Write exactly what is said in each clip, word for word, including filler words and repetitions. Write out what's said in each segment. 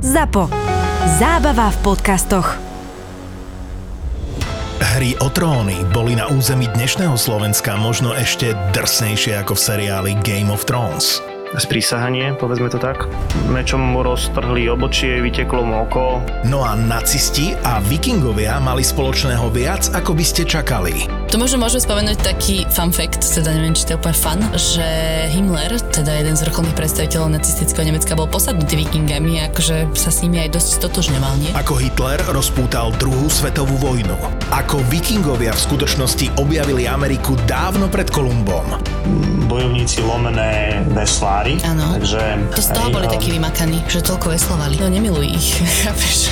Zapo. Zábava v podcastoch. Hry o tróny boli na území dnešného Slovenska možno ešte drsnejšie ako v seriáli Game of Thrones. Sprísahanie, povedzme to tak. Mečom mu roztrhli obočie, vyteklo mu oko. No a nacisti a vikingovia mali spoločného viac, ako by ste čakali. To možno môžeme spomenúť taký fun fact, teda neviem, či to je úplne fun, že Himmler, teda jeden z vrcholných predstaviteľov nacistického Nemecka, bol posadnutý vikingami a akože sa s nimi aj dosť stotožňoval, nie? Ako Hitler rozpútal druhú svetovú vojnu. Ako vikingovia v skutočnosti objavili Ameriku dávno pred Kolumbom. Bojovníci lomené veslá. Áno, to z toho boli takí vymakaní, že toľko veslovali. No nemiluj ich, chápeš?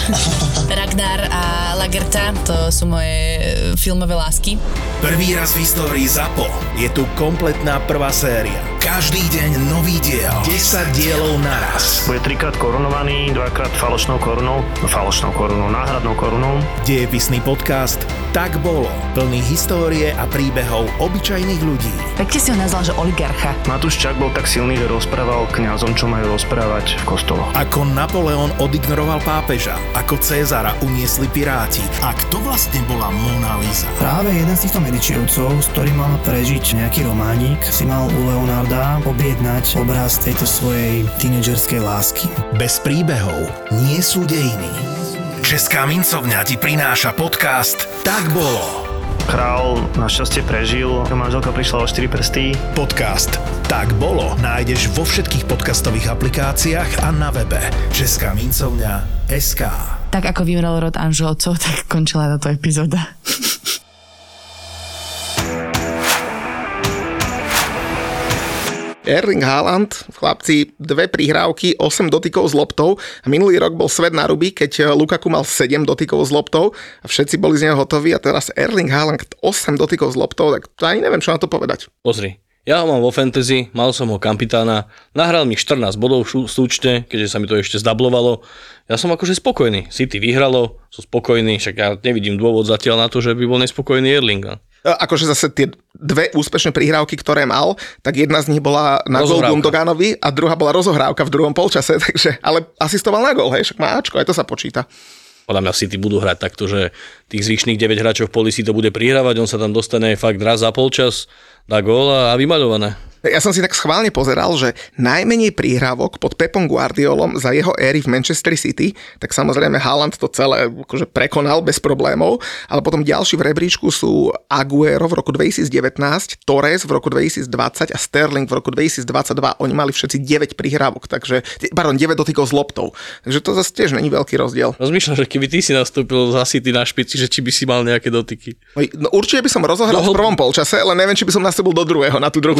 Ragnar a Lagerta, to sú moje filmové lásky. Prvý raz v histórii Zapo je tu kompletná prvá séria. Každý deň nový diel, desať dielov naraz. Bude trikrát korunovaný, dvakrát falošnou korunou, falošnou korunou, náhradnou korunou. Dejepisný podcast Tak bolo, plný histórie a príbehov obyčajných ľudí. Tak ti si ho nazval, že oligarcha. Matúš Čák bol tak silný, že rozprával kňazom, čo majú rozprávať v kostoloch. Ako Napoleon odignoroval pápeža, ako Cézara uniesli piráti. A kto vlastne bola Mona Lisa? Práve jeden z týchto Medičevcov, s ktorým mal prežiť nejaký románik, si mal u Leonarda objednať obraz tejto svojej tínedžerskej lásky. Bez príbehov nie sú dejiny. Česká mincovňa ti prináša podcast Tak bolo. Král našťastie prežil, manželka prišla o štyri prsty. Podcast Tak bolo nájdeš vo všetkých podcastových aplikáciách a na webe Česká mincovňa es ká. Tak ako vymrel rod Anželcov, tak končila táto epizóda. Erling Haaland, chlapci, dve prihrávky, osem dotykov s loptou. Minulý rok bol svet na ruby, keď Lukaku mal sedem dotykov s loptou a všetci boli z neho hotoví a teraz Erling Haaland osem dotykov s loptou, tak to ani neviem, čo na to povedať. Pozri, ja ho mám vo fantasy, mal som ho kapitána, nahral mi štrnásť bodov súčne, keďže sa mi to ešte zdablovalo. Ja som akože spokojný, City vyhralo, sú spokojní, však ja nevidím dôvod zatiaľ na to, že by bol nespokojný Erlinga. Akože zase tie dve úspešné prihrávky, ktoré mal, tak jedna z nich bola na gól Gundoganovi a druhá bola rozohrávka v druhom polčase, takže, ale asistoval na gól, hej, však má Ačko, aj to sa počíta. Podľa mňa City budú hrať takto, že tých zvyšných deväť hráčov v poli si to bude prihrávať, on sa tam dostane fakt raz za polčas, dá gól a vymaľované. Ja som si tak schválne pozeral, že najmenej prihrávok pod Pepom Guardiolom za jeho éry v Manchester City, tak samozrejme Haaland to celé akože prekonal bez problémov, ale potom ďalší v rebríčku sú Agüero v roku dvetisíc devätnásť, Torres v roku dvetisíc dvadsať a Sterling v roku dvetisíc dvadsaťdva. Oni mali všetci deväť prihrávok, takže pardon, deväť dotykov s loptou. Takže to zase tiež není veľký rozdiel. Rozmýšľam, že keby ty si nastúpil za City na špici, že či by si mal nejaké dotyky. No určite by som rozohral dohl... v prvom polčase, ale neviem, či by som nastúpil do druhého, na tú druhú.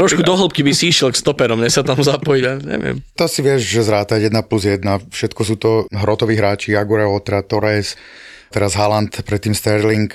Keby si išiel k stoperom, mne sa tam zapojiť, ja neviem. To si vieš, že zrátať jedna plus jedna, všetko sú to hrotoví hráči, Agüero, Torres, teraz Haaland, predtým Sterling.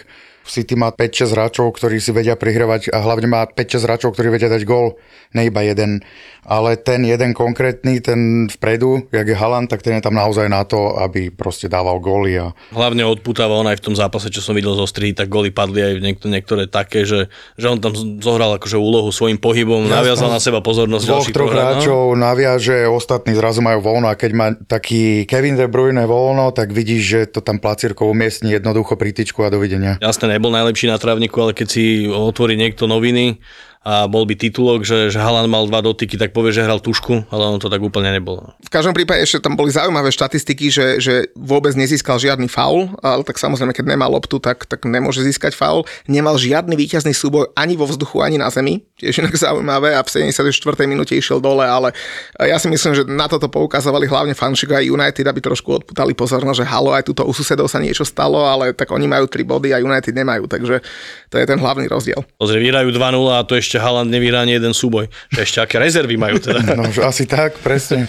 V City má päť šesť hráčov, ktorí si vedia prihravať a hlavne má päť šesť hráčov, ktorí vedia dať gól, ne iba jeden. Ale ten jeden konkrétny, ten vpredu, jak je Haaland, tak ten je tam naozaj na to, aby proste dával góly. A... Hlavne odputáva on aj v tom zápase, čo som videl zo strihy, tak góly padli aj niektor- niektoré také, že, že on tam zohral akože úlohu svojím pohybom, ja naviazal na seba pozornosť ďalších hráčov, naviaže, ostatní zrazu majú voľno a keď má taký Kevin De Bruyne voľno, tak vidíš, že to tam placírko umiestni jednoducho prítičku a dovidenia. Jasne, nebol najlepší na trávniku, ale keď si otvorí niekto noviny a bol by titulok, že, že Haaland mal dva dotyky, tak povie, že hral tušku, ale on to tak úplne nebolo. V každom prípade ešte tam boli zaujímavé štatistiky, že, že vôbec nezískal žiadny faul, ale tak samozrejme, keď nemá loptu, tak, tak nemôže získať faul. Nemal žiadny víťazný súboj ani vo vzduchu, ani na zemi. Tiež inak zaujímavé a v sedemdesiatej štvrtej minúte išiel dole, ale ja si myslím, že na toto poukazovali hlavne fanšika aj United, aby trošku odputali pozornosť, že halo, aj tuto u susedov sa niečo stalo, ale tak oni majú tri body a United nemajú, takže to je ten hlavný rozdiel. Pozri, vyhrajú dva nula a to ešte Haaland nevyhrá ani jeden súboj. Ešte aké rezervy majú teda. No, asi tak, presne.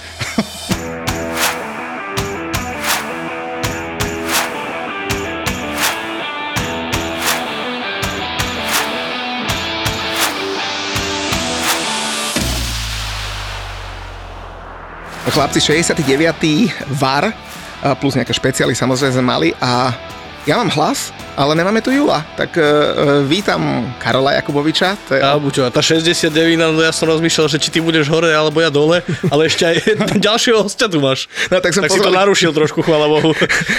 Chlapci, šesťdesiaty deviaty var plus nejaké špeciály samozrejme mali a Ja mám hlas, ale nemáme tu Jula, tak uh, vítam Karola Jakuboviča. To je... Abu, čo, tá šesťdesiatdeväť, no ja som rozmýšľal, že či ty budeš hore alebo ja dole, ale ešte aj ďalšieho hostia tu máš. No, tak som tak pozvali... si to narušil trošku, chvála Bohu.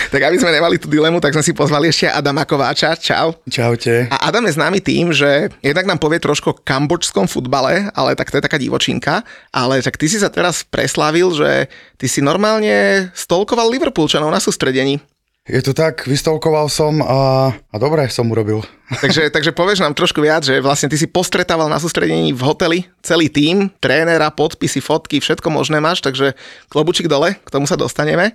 Tak aby sme nemali tú dilemu, tak sme si pozvali ešte Adama Kováča. Čau. Čaute. A Adam je známy tým, že jednak nám povie trošku o kambočskom futbale, ale tak to je taká divočinka, ale tak ty si sa teraz preslávil, že ty si normálne stolkoval Liverpoolčanov na sústredení. Je to tak, vystolkoval som a, a dobre som urobil. Takže, takže povieš nám trošku viac, že vlastne ty si postretával na sústredení v hoteli celý tím, trénera, podpisy, fotky, všetko možné máš, takže klobučík dole, k tomu sa dostaneme.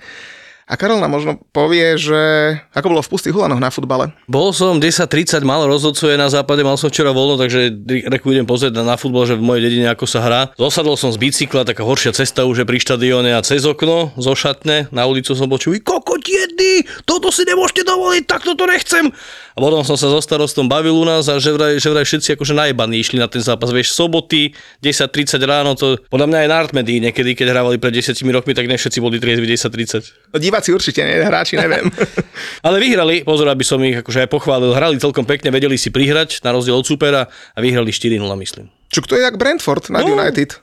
A Karol nám možno povie, že ako bolo v Pustých Hulanoch na futbale? Bol som desať tridsať, mal rozhodcuje na západe, mal som včera voľno, takže reku idem pozrieť na futbal, že v mojej dedine ako sa hrá. Zosadol som z bicykla, taká horšia cesta už je pri štadióne a cez okno zo šatne na ulicu som počul, kokot jedný, toto si nemôžete dovoliť, tak toto nechcem. A potom som sa so starostom bavil u nás a že vraj, že vraj všetci akože najebaní išli na ten zápas, vieš, soboty, desať tridsať ráno, to podľa mňa aj na Artmedii niekedy, keď hrávali pred desiatimi rokmi, tak ne všetci boli triezvi desať tridsať. Si určite, nie? Hráči, neviem. Ale vyhrali, pozor, aby som ich akože aj pochválil, hrali celkom pekne, vedeli si prihrať na rozdiel od supera a vyhrali štyri nula, myslím. Čo to je jak Brentford nad no. United.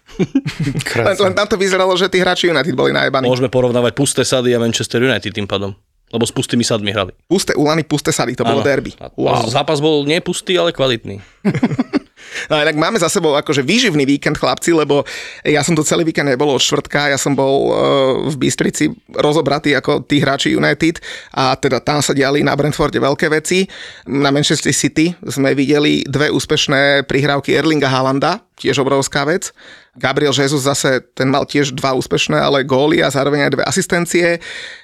len, len tam to vyzeralo, že tí hráči United boli najebaní. Môžeme porovnávať pusté sady a Manchester United tým pádom, lebo s pustými sadmi hrali. Pusté ulany, pusté sady, to bolo derby. Wow. Zápas bol nie pustý, ale kvalitný. No inak máme za sebou akože výživný víkend, chlapci, lebo ja som to celý víkend nebol od štvrtka, ja som bol e, v Bystrici rozobratý ako tí hráči United a teda tam sa diali na Brentforde veľké veci. Na Manchester City sme videli dve úspešné prihrávky Erlinga Haalanda, tiež obrovská vec. Gabriel Jesus zase, ten mal tiež dva úspešné, ale góly a zároveň aj dve asistencie.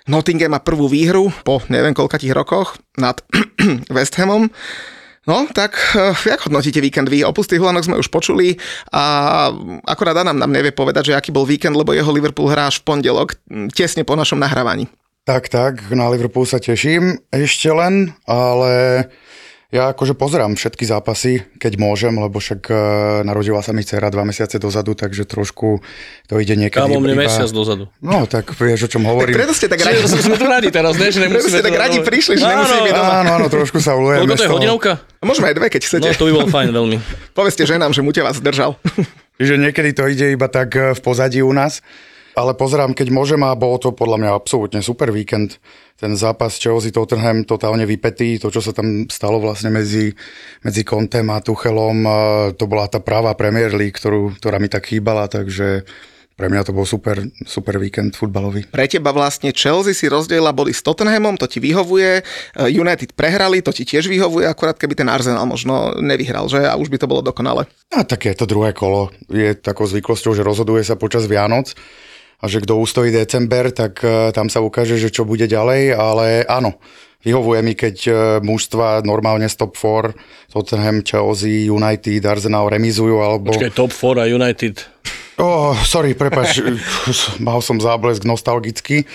Nottingham má prvú výhru po neviem koľkatých rokoch nad West Hamom. No, tak jak hodnotíte víkend vy? O Pustých Hulanoch sme už počuli a akorát Adam nám nevie povedať, že aký bol víkend, lebo jeho Liverpool hrá až v pondelok, tesne po našom nahrávaní. Tak, tak, na Liverpool sa teším ešte len, ale ja akože pozerám všetky zápasy, keď môžem, lebo však narodila sa mi dcera dva mesiace dozadu, takže trošku to ide niekedy. Kámo, mne iba... mesiac dozadu. No, tak vieš, o čom hovorím. Tak preto ste tak radi, sme tu radi teraz, ne? Že preto ste tak radi prišli, že nemusíme byť doma. Áno, áno, trošku sa uľujeme. Koľko to je hodinovka? Môžeme aj dve, keď chcete. No, to by bol fajn veľmi. Povedzte ženám, že Muťa vás držal. Že niekedy to ide iba tak v pozadí u nás, ale pozerám, keď môžem, a bolo to podľa mňa absolútne super víkend. Ten zápas Chelsea Tottenham totálne vypetý, to, čo sa tam stalo vlastne medzi, medzi Contem a Tuchelom, to bola tá pravá Premier League, ktorú, ktorá mi tak chýbala, takže... Pre mňa to bol super, super víkend futbalový. Pre teba vlastne Chelsea si rozdielila body s Tottenhamom, to ti vyhovuje, United prehrali, to ti tiež vyhovuje, akurát keby ten Arsenal možno nevyhral, že? A už by to bolo dokonale. A tak je to druhé kolo. Je takou zvyklosťou, že rozhoduje sa počas Vianoc a že kto ustojí december, tak tam sa ukáže, že čo bude ďalej, ale áno. Vyhovuje mi, keď mužstva normálne z top štyri, Tottenham, Chelsea, United, Arsenal remizujú, alebo... Počkaj, top štyri a United... Oh, sorry, prepáč, mal som záblesk nostalgický,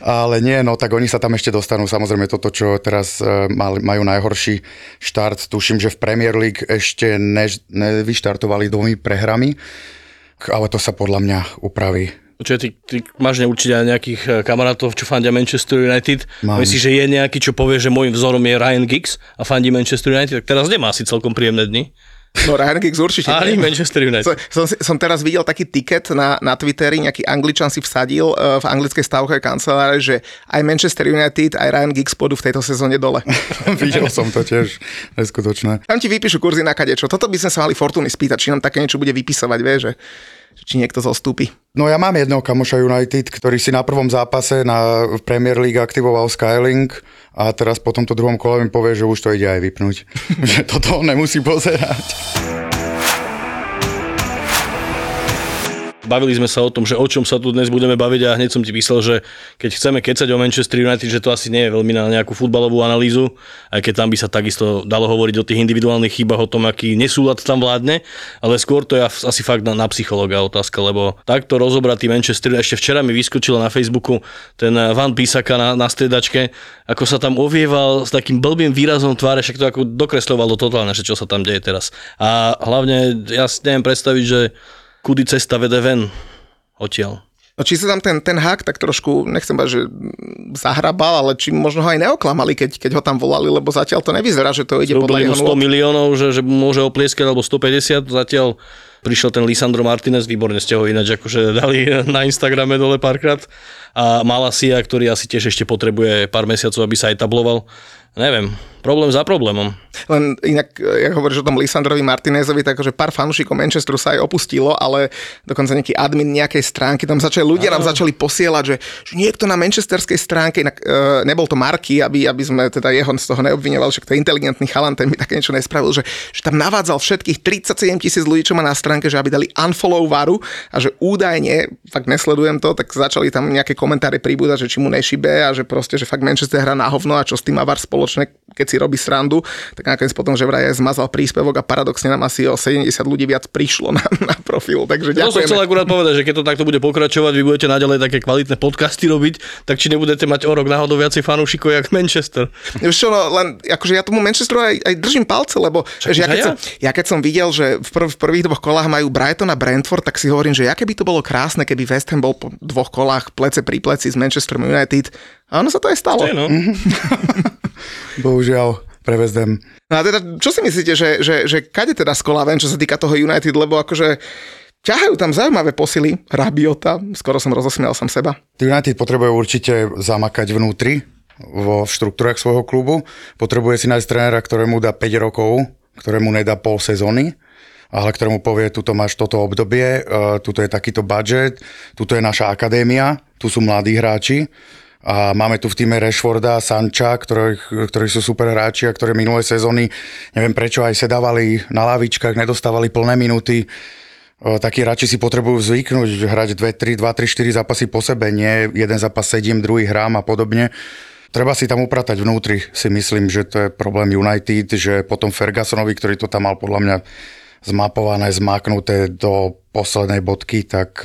ale nie, no tak oni sa tam ešte dostanú, samozrejme toto, čo teraz majú najhorší štart, tuším, že v Premier League ešte ne, nevyštartovali dvomi prehrami, ale to sa podľa mňa upraví. Čiže ty, ty máš neurčite aj nejakých kamarátov, čo fandia Manchester United. Mám. Myslíš, že je nejaký, čo povie, že môjim vzorom je Ryan Giggs a fandí Manchester United, tak teraz nemá asi celkom príjemné dni. No Ryan Giggs určite. Ani Manchester United. Som, som teraz videl taký tiket na, na Twitteri, nejaký Angličan si vsadil uh, v anglickej stavkovej kancelárii, že aj Manchester United, aj Ryan Giggs pôjdu v tejto sezóne dole. Videl som to tiež, neskutočné. Tam ti vypíšu kurzy na kadečo. Toto by sme sa mali Fortuny spýtať, či nám také niečo bude vypisovať, vie, že či niekto zostúpi. No ja mám jedného kamoša United, ktorý si na prvom zápase na Premier League aktivoval Skylink a teraz po tomto druhom kole mi povie, že už to ide aj vypnúť. Že toto on nemusí pozerať. Bavili sme sa o tom, že o čom sa tu dnes budeme baviť a hneď som ti písal, že keď chceme kecať o Manchester United, že to asi nie je veľmi na nejakú futbalovú analýzu, aj keď tam by sa takisto dalo hovoriť o tých individuálnych chybách, o tom, aký nesúlad tam vládne, ale skôr to je asi fakt na, na psychologa otázka, lebo takto rozobratý Manchester, ešte včera mi vyskočilo na Facebooku ten Van Bissaka na, na striedačke, ako sa tam ovieval s takým blbým výrazom tváre, však to ako dokresľovalo totálne, že čo sa tam deje teraz. A hlavne ja si neviem predstaviť, že kudy cesta vede ven odtiaľ. No či sa tam ten, ten Hag tak trošku, nechcem povedať, že zahrabal, ale či možno ho aj neoklamali, keď, keď ho tam volali, lebo zatiaľ to nevyzerá, že to ide podľa jeho nôd. sto miliónov, že, že môže oplieskať, alebo sto päťdesiat, zatiaľ prišiel ten Lisandro Martinez, výborne ste ho ináč akože dali na Instagrame dole párkrát, a Malasia, ktorý asi tiež ešte potrebuje pár mesiacov, aby sa aj tabloval. Neviem, problém za problémom. Len inak, ja hovorím o tom Lisandrovi Martinezovi, takže pár fanúšikov Manchesteru sa aj opustilo, ale dokonca nejaký admin nejakej stránky, tam začali ľudia Aho. nám začali posielať, že, že niekto na manchesterskej stránke, inak e, nebol to Marky, aby, aby sme teda jeho z toho neobviňovali, že to je inteligentný chalan, ten mi také niečo nespravil, že, že tam navádzal všetkých tridsaťsedem tisíc ľudí, čo má na stránke, že aby dali unfollow varu a že údajne, fakt nesledujem to, tak začali tam nejaké komentáre pribúdať, že či mu nešibe a že proste, že fakt Manchester hrá na hovno a čo s tým Avar spolo, keď si robí srandu, tak nakoniec potom, že vraj zmazal príspevok a paradoxne nám asi o sedemdesiat ľudí viac prišlo na, na profil, takže ďakujeme. To som chcel akurát povedať, že keď to takto bude pokračovať, vy budete naďalej také kvalitné podcasty robiť, tak či nebudete mať o rok náhodou viacej fanúšikov jak Manchester? Čo, no, len akože ja tomu Manchesteru aj, aj držím palce, lebo Čak, že ja, keď ja? Som, ja keď som videl, že v, prv, v prvých dvoch kolách majú Brighton a Brentford, tak si hovorím, že aké by to bolo krásne, keby West Ham bol po dvoch kolách plece pri pleci s Manchesterom United. A ono sa to aj stalo. Čiže, no. Bohužiaľ, prevezdem. No a teda, čo si myslíte, že, že, že kade teda skolá ven, čo sa týka toho United, lebo akože ťahajú tam zaujímavé posily, Rabiota, skoro som rozosmial sám seba. United potrebuje určite zamakať vnútri, vo štruktúrach svojho klubu, potrebuje si nájsť trénera, ktorému dá päť rokov, ktorému nedá pol sezóny, ale ktorému povie, tuto máš toto obdobie, tuto je takýto budget, tuto je naša akadémia, tu sú mladí hráči, a máme tu v týme Rashforda, Sancha, ktorých, ktorí sú super hráči a ktoré minulé sezóny, neviem prečo, aj sedávali na lavičkách, nedostávali plné minúty. Takí hráči si potrebujú zvyknúť, hrať dva tri, dva tri štyri zápasy po sebe, nie jeden zápas sedím, druhý hrám a podobne. Treba si tam upratať vnútri, si myslím, že to je problém United, že potom Fergusonovi, ktorý to tam mal podľa mňa zmapované, zmáknuté do poslednej bodky, tak...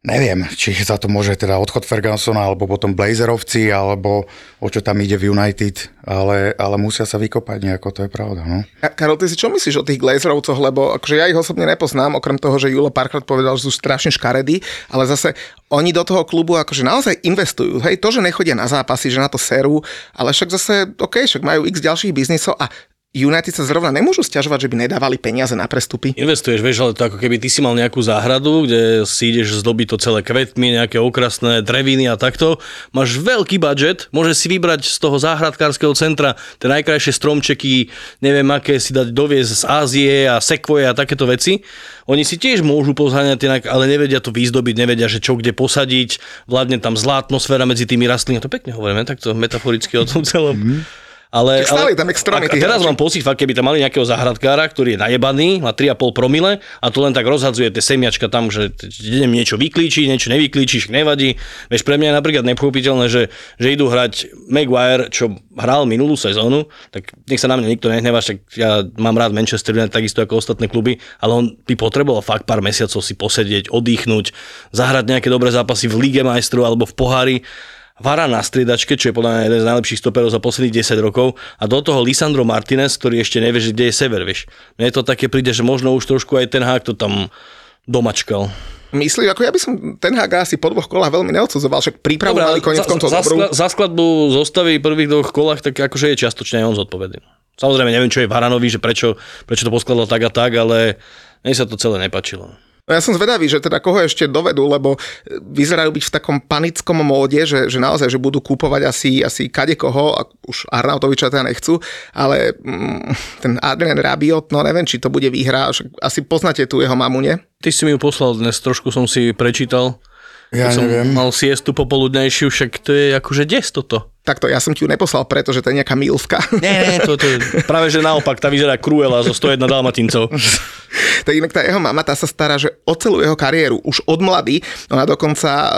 Neviem, či za to môže teda odchod Fergusona, alebo potom Blazerovci, alebo o čo tam ide v United, ale, ale musia sa vykopať nejako, to je pravda. No? A Karol, ty si čo myslíš o tých Glazerovcoch, lebo akože ja ich osobne nepoznám, okrem toho, že Julo párkrát povedal, že sú strašne škaredí, ale zase oni do toho klubu akože naozaj investujú. Hej, to, že nechodia na zápasy, že na to serú, ale však zase, okej, okay, však majú x ďalších biznisov a United sa zrovna nemôžu sťažovať, že by nedávali peniaze na prestupy. Investuješ, vieš, ale to ako keby ty si mal nejakú záhradu, kde si ideš zdobiť to celé kvetmi, nejaké okrasné dreviny a takto. Máš veľký budget, môžeš si vybrať z toho záhradkárskeho centra tie najkrajšie stromčeky, neviem aké si dať doviezť z Ázie a sekvoje a takéto veci. Oni si tiež môžu pozháňať, ale nevedia to vyzdobiť, nevedia, že čo kde posadiť, vládne tam zlá atmosféra medzi tými rastlinami. To pekne hovoríme, takto metaforicky o tom celom. Mm-hmm. Ale, ale tam extrémity, a teraz mám pocit, fakt, keby tam mali nejakého záhradkára, ktorý je najebaný, má tri a pol promile a to len tak rozhadzuje tie semiačka tam, že idem niečo vyklíčiť, niečo nevyklíčiš, nevadí. Vieš, pre mňa je napríklad nepochopiteľné, že, že idú hrať Maguire, čo hral minulú sezónu, tak nech sa na mňa nikto nehnevá, však ja mám rád Manchester United takisto ako ostatné kluby, ale on by potreboval fakt pár mesiacov si posedieť, oddychnúť, zahrať nejaké dobré zápasy v Líge majstrov alebo v pohári. Vara na striedačke, čo je podľa mňa jeden z najlepších stoperov za posledných desať rokov a do toho Lisandro Martinez, ktorý ešte nevie, že kde je sever, vieš. Mne to také príde, že možno už trošku aj ten Hag to tam domačkal. Myslím, ako ja by som ten Hag asi po dvoch kolách veľmi neodsudzoval, však prípravu mali koniec v tomto dobrú. Za skladbu zostaví prvých dvoch kolách, tak akože je čiastočne aj on zodpovedný. Samozrejme, neviem, čo je Varanovi, že prečo, prečo to poskladal tak a tak, ale mne sa to celé nepačilo. No ja som zvedavý, že teda koho ešte dovedú, lebo vyzerajú byť v takom panickom móde, že, že naozaj, že budú kúpovať asi, asi kadekoho, a už Arnautoviča teda nechcú, ale mm, ten Adrien Rabiot, no neviem, či to bude výhra, asi poznáte tu jeho mamu, nie? Ty si mi ju poslal dnes, trošku som si prečítal. Ja som neviem. Mal siestu popoludnejšiu, však to je akože des toto. Takto, ja som ti ju neposlal, pretože to je nejaká milvka. Nie, nie, to, to je práve že naopak, tá vyzerá Cruella zo sto jeden Dalmatincov. Tak inak tá jeho mama, tá sa stará, že o celú jeho kariéru, už od mladý, ona dokonca e,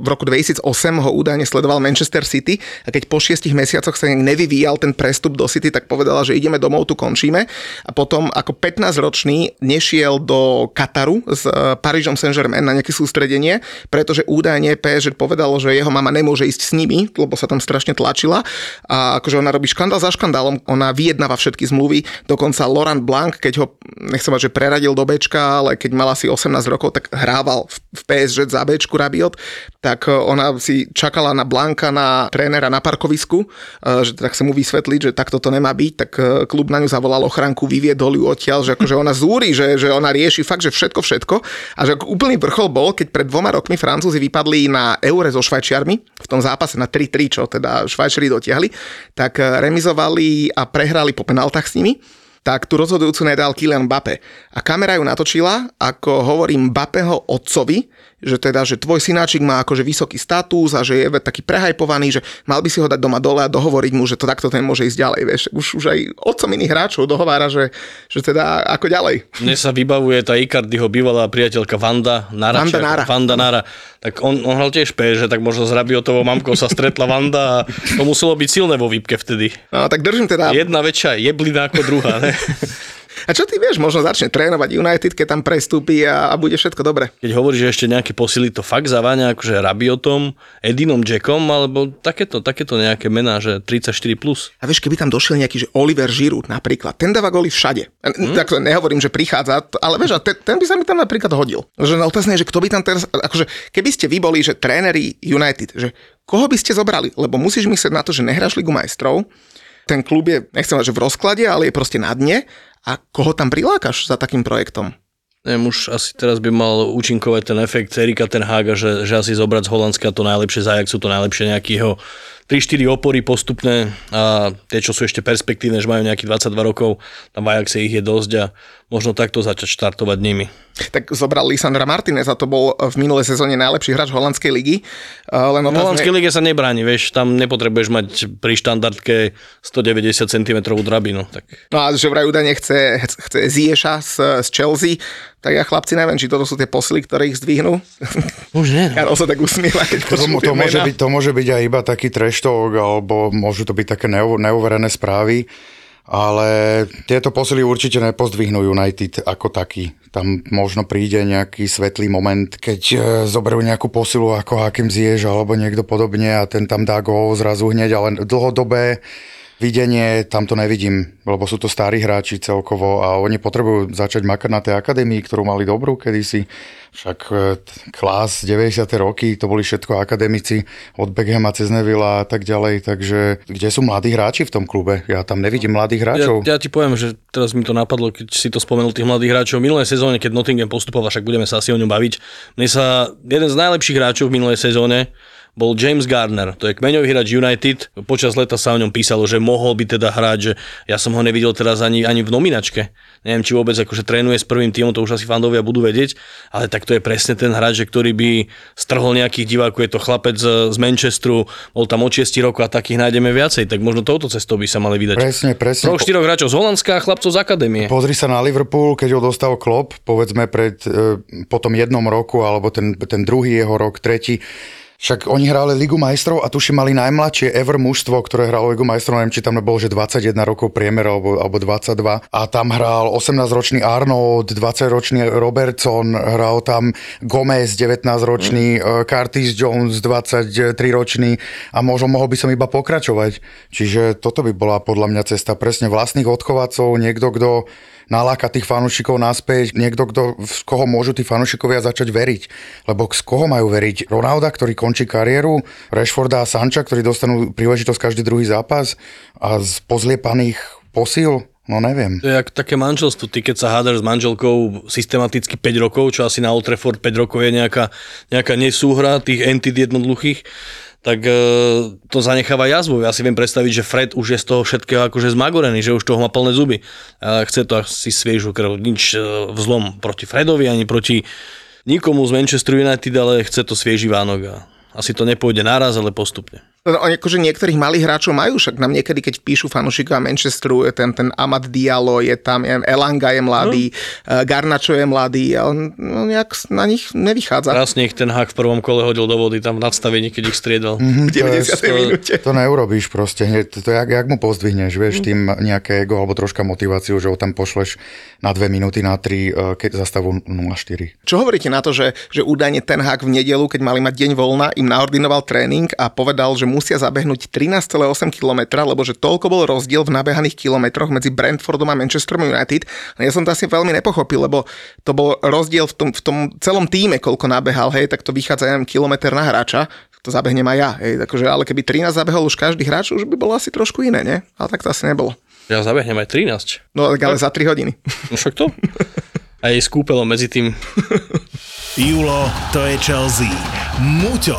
v roku dvetisíc osem ho údajne sledoval Manchester City a keď po šiestich mesiacoch sa nevyvíjal ten prestup do City, tak povedala, že ideme domov, tu končíme. A potom ako pätnásťročný nešiel do Kataru s Parížom Saint-Germain na nejaké sústredenie, pretože údajne pé es gé povedalo, že jeho mama nemôže ísť s nimi, lebo sa tam strašne tlačila. A akože ona robí škandál za škandálom, ona vyjednáva všetky zmluvy, dokonca Laurent Blanc, keď ho, nechcem mať, že preradil do Bčka, ale keď mal asi osemnásť rokov, tak hrával v pé es gé za Bčku Rabiot, tak ona si čakala na Blanka, na trénera na parkovisku, že tak sa mu vysvetliť, že takto to nemá byť, tak klub na ňu zavolal ochranku, vyviedol ju odtiaľ, že akože ona zúri, že, že ona rieši fakt, že všetko, všetko. A že úplný vrchol bol, keď pred dvoma rokmi Francúzi vypadli na Eure so Švajčiarmi, v tom zápase na tri tri, čo teda Švajčiari dotiahli, tak remizovali a prehrali po penaltách s nimi. Tak tú rozhodujúcu nedal Kylian Mbappé. A kamera ju natočila, ako hovorím Mbappého otcovi, že teda, že tvoj synáčik má akože vysoký status a že je taký prehajpovaný, že mal by si ho dať doma dole a dohovoriť mu, že to takto ten môže ísť ďalej. Vieš, už, už aj otcom iných hráčov dohovára, že, že teda ako ďalej. Mne sa vybavuje tá Icardiho bývalá priateľka Wanda Nara. Wanda Nara. Wanda Nara. Tak on, on hral tiež pé es gé, tak možno s Rabiotovou mamkou sa stretla Wanda a to muselo byť silné vo výpke vtedy. No tak držím teda. Jedna väčšia jeblina ako druhá, ne? A čo ty vieš, možno začne trénovať United, keď tam prestúpi a, a bude všetko dobre. Keď hovoríš, že ešte nejaké posily, to fakt zaváňa akože Rabiotom, Edinom Jackom, alebo takéto, takéto nejaké mená, že tridsaťštyri plus. A vieš, keby tam došiel nejaký, že Oliver Giroud napríklad, ten dáva góly všade. Hmm. Tak nehovorím, že prichádza, ale vieš, ten, ten by sa mi tam napríklad hodil. Že na otázne je, že kto by tam teraz, akože keby ste vy boli, že tréneri United, že koho by ste zobrali, lebo musíš myslieť na to, že nehráš Ligu majstrov. Ten klub je, nechcem mať, že v rozklade, ale je proste na dne. A koho tam prilákaš za takým projektom? Neviem, už asi teraz by mal účinkovať ten efekt Erika ten Haga, že, že asi zobrať z Holandska to najlepšie, z Ajaxu to najlepšie, nejakého tri štyri opory postupné a tie, čo sú ešte perspektívne, že majú nejakých dvadsaťdva rokov, tam v Ajaxe ich je dosť a možno takto začať štartovať nimi. Tak zobral Lisandra Martinez a to bol v minulej sezóne najlepší hráč holandskej ligy. Len v holandskej ne... lige sa nebráni, vieš, tam nepotrebuješ mať pri štandardke stodeväťdesiat centimetrov drabinu. Tak. No a že vraj údajne chce, chce Zieša z, z Chelsea. Tak ja chlapci neviem, či toto sú tie posily, ktoré ich zdvihnú. Už nie. No. Karol sa tak usmieva, keď počujú tie mená. To môže byť aj iba taký trash talk, alebo môžu to byť také neuverené správy, ale tieto posily určite nepozdvihnú United ako taký. Tam možno príde nejaký svetlý moment, keď zoberú nejakú posilu ako Hakim Ziyech alebo niekto podobne a ten tam dá gól zrazu hneď, ale dlhodobé videnie, tam to nevidím, lebo sú to starí hráči celkovo a oni potrebujú začať makať na tej akadémii, ktorú mali dobrú kedysi. Však Klás, deväťdesiate roky, to boli všetko akademici od Beckhama cez Nevilla a tak ďalej, takže kde sú mladí hráči v tom klube? Ja tam nevidím mladých hráčov. Ja, ja ti poviem, že teraz mi to napadlo, keď si to spomenul tých mladých hráčov. V minulej sezóne, keď Nottingham postupoval, však budeme sa asi o ňom baviť, mne sa jeden z najlepších hráčov v minulej sezóne bol James Garner, to je kmeňový hráč United. Počas leta sa o ňom písalo, že mohol by teda hrať, že ja som ho nevidel teraz ani, ani v nominačke. Neviem, či vôbec akože trénuje s prvým tímom, to už asi fandovia budú vedieť, ale tak to je presne ten hráč, ktorý by strhol nejakých divákov. Je to chlapec z Manchesteru, bol tam od šesť rokov a takých nájdeme viacej, tak možno touto cestou by sa mali vydať. Presne, presne. Troch, štyroch hráčov z Holandska a chlapcov z akadémie. Pozri sa na Liverpool, keď ho dostal Klopp, povedzme pred potom jednom roku alebo ten, ten druhý jeho rok, tretí. Však oni hrali Ligu majstrov a tuším mali najmladšie ever mužstvo, ktoré hralo Ligu majstrov, neviem, či tam bolo, že dvadsaťjeden rokov priemer alebo, alebo dvadsaťdva. A tam hral osemnásťročný Arnold, dvadsaťročný Robertson, hral tam Gomez, devätnásťročný, mm. Curtis Jones, dvadsaťtriročný a možno mohol by som iba pokračovať. Čiže toto by bola podľa mňa cesta presne vlastných odchovacov, niekto, kto naláka tých fanúšikov naspäť, niekto, kto, v koho môžu tí fanúšikovia začať veriť. Lebo z koho majú veriť? Ronalda, ktorý končí kariéru, Rashforda a Sancha, ktorí dostanú príležitosť každý druhý zápas a z pozliepaných posil? No neviem. To je ako také manželstvo. Ty, keď sa hádaš s manželkou systematicky päť rokov, čo asi na Old Trafford päť rokov je nejaká, nejaká nesúhra tých entit jednoduchých, tak e, to zanecháva jazvu. Ja si viem predstaviť, že Fred už je z toho všetkého akože zmagorený, že už toho má plné zuby. A chce to asi sviežu krv. Nič e, vzlom proti Fredovi, ani proti nikomu z Manchesteru United, ale chce to svieži Vánok. Asi to nepôjde naraz, ale postupne. No, akože niektorých malých hráčov majú, však nám niekedy, keď píšu fanúšikov Manchesteru, je ten, ten Amad Diallo, je tam, ja, Elanga je mladý, no. Garnacho je mladý, ale no, nejak na nich nevychádza. Krásne ich ten Hag v prvom kole hodil do vody, tam v nadstavení, keď ich striedal. Mm-hmm, to, je, to, to neurobíš proste, hneď, to jak, jak mu pozdvihneš, vieš, tým nejaké ego, alebo troška motiváciu, že ho tam pošleš na dve minúty, na tri, keď zastavu nula štyri. Čo hovoríte na to, že, že údajne ten Hag v nedelu, keď mali mať deň voľna, im naordinoval tréning a povedal, že musia zabehnúť trinásť celá osem kilometra, lebo že toľko bol rozdiel v nabehaných kilometroch medzi Brentfordom a Manchesterom United. Ja som to asi veľmi nepochopil, lebo to bol rozdiel v tom, v tom celom týme, koľko nabehal, hej, tak to vychádza jeden kilometr na hráča, to zabehnem aj ja, hej, takže, ale keby trinásť zabehol už každý hráč, už by bolo asi trošku iné, ne? Ale tak to asi nebolo. Ja zabehnem aj trinásť. No, tak ale tak. Za tri hodiny. No však to? A jej skúpelo medzi tým. Julo, to je Chelsea. Muťo,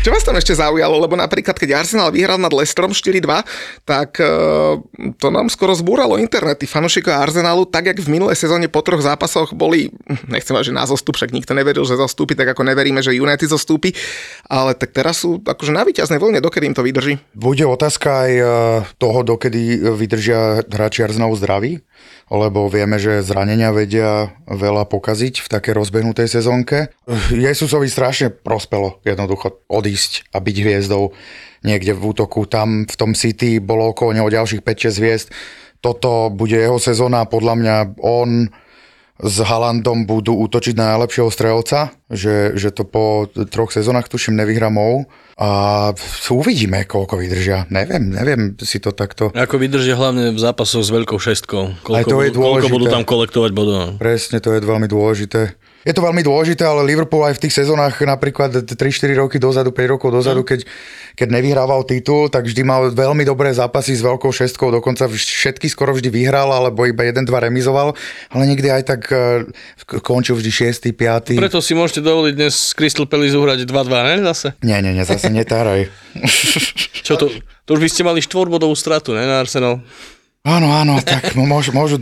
Čo vás tam ešte zaujalo, lebo napríklad keď Arsenal vyhral nad Leicesterom štyri dva, tak e, to nám skoro zbúralo internety. Fanúšikovia Arsenalu, tak jak v minulej sezóne po troch zápasoch boli, nechcem mať, že na zostup, však nikto neveril, že zostúpi, tak ako neveríme, že United zostúpi, ale tak teraz sú akože na víťaznej vlne, dokedy im to vydrží? Bude otázka aj toho, dokedy vydržia hráči Arsenalu zdraví, lebo vieme, že zranenia vedia veľa pokaziť v takej rozbehnutej sezónke. Jesusovi strašne prospelo jednoducho odísť a byť hviezdou niekde v útoku. Tam v tom City bolo okolo neho ďalších päť šesť hviezd. Toto bude jeho sezóna, podľa mňa on s Haalandom budú útočiť na najlepšieho strelca, že, že to po troch sezónach tuším nevyhrá mou. A uvidíme, koľko vydržia. Neviem, neviem si to takto. Ako vydržia hlavne v zápasoch s veľkou šestkou. Koľko, to je koľko budú tam kolektovať bodov. Presne, to je veľmi dôležité. Je to veľmi dôležité, ale Liverpool aj v tých sezónach napríklad tri štyri roky dozadu, päť rokov dozadu, keď, keď nevyhrával titul, tak vždy mal veľmi dobré zápasy s veľkou šestkou, dokonca všetky skoro vždy vyhral, alebo iba jeden dva remizoval, ale nikdy aj tak končil vždy šiesty piaty. Preto si môžete dovoliť dnes z Crystal Palace uhrať dva dva, ne zase? Nie, nie, nie, zase netáraj. Čo to? To už by ste mali štvorbodovú stratu, ne, na Arsenal? Áno, áno, tak môžu, môžu,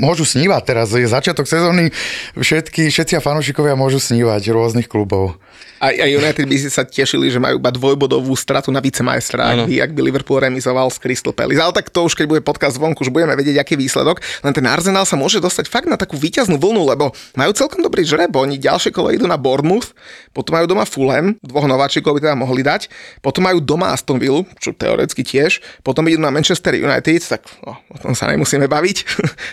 môžu snívať teraz. Je začiatok sezóny, všetky, všetci a fanúšikovia môžu snívať rôznych klubov. A, a United by si sa tešili, že majú iba dvojbodovú stratu na vicemajstra, ak by, ak by Liverpool remizoval z Crystal Palace. Ale tak to už, keď bude podcast zvonku, už budeme vedieť, aký výsledok. Len ten Arsenal sa môže dostať fakt na takú víťaznú vlnu, lebo majú celkom dobrý žreb. Oni ďalšie kolo idú na Bournemouth, potom majú doma Fulham, dvoch nováčikov by teda mohli dať, potom majú doma Aston Villa, čo teoreticky tiež, potom idú na Manchester United, tak no, o tom sa nemusíme baviť.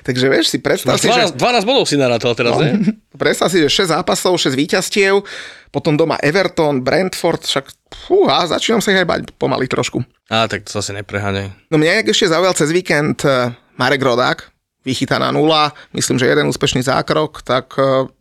Takže vieš, si predstav si, že... dvanásť bodov si narátal teraz, no, ne? Predstav si, že šesť zápasov, šesť víťazstiev, potom doma Everton, Brentford, však fúha, začínam sa ich aj bať pomaly trošku. Á, tak to zase nepreháňaj. No mňa ešte zaujal cez víkend Marek Rodák, vychytá na nula, myslím, že jeden úspešný zákrok, tak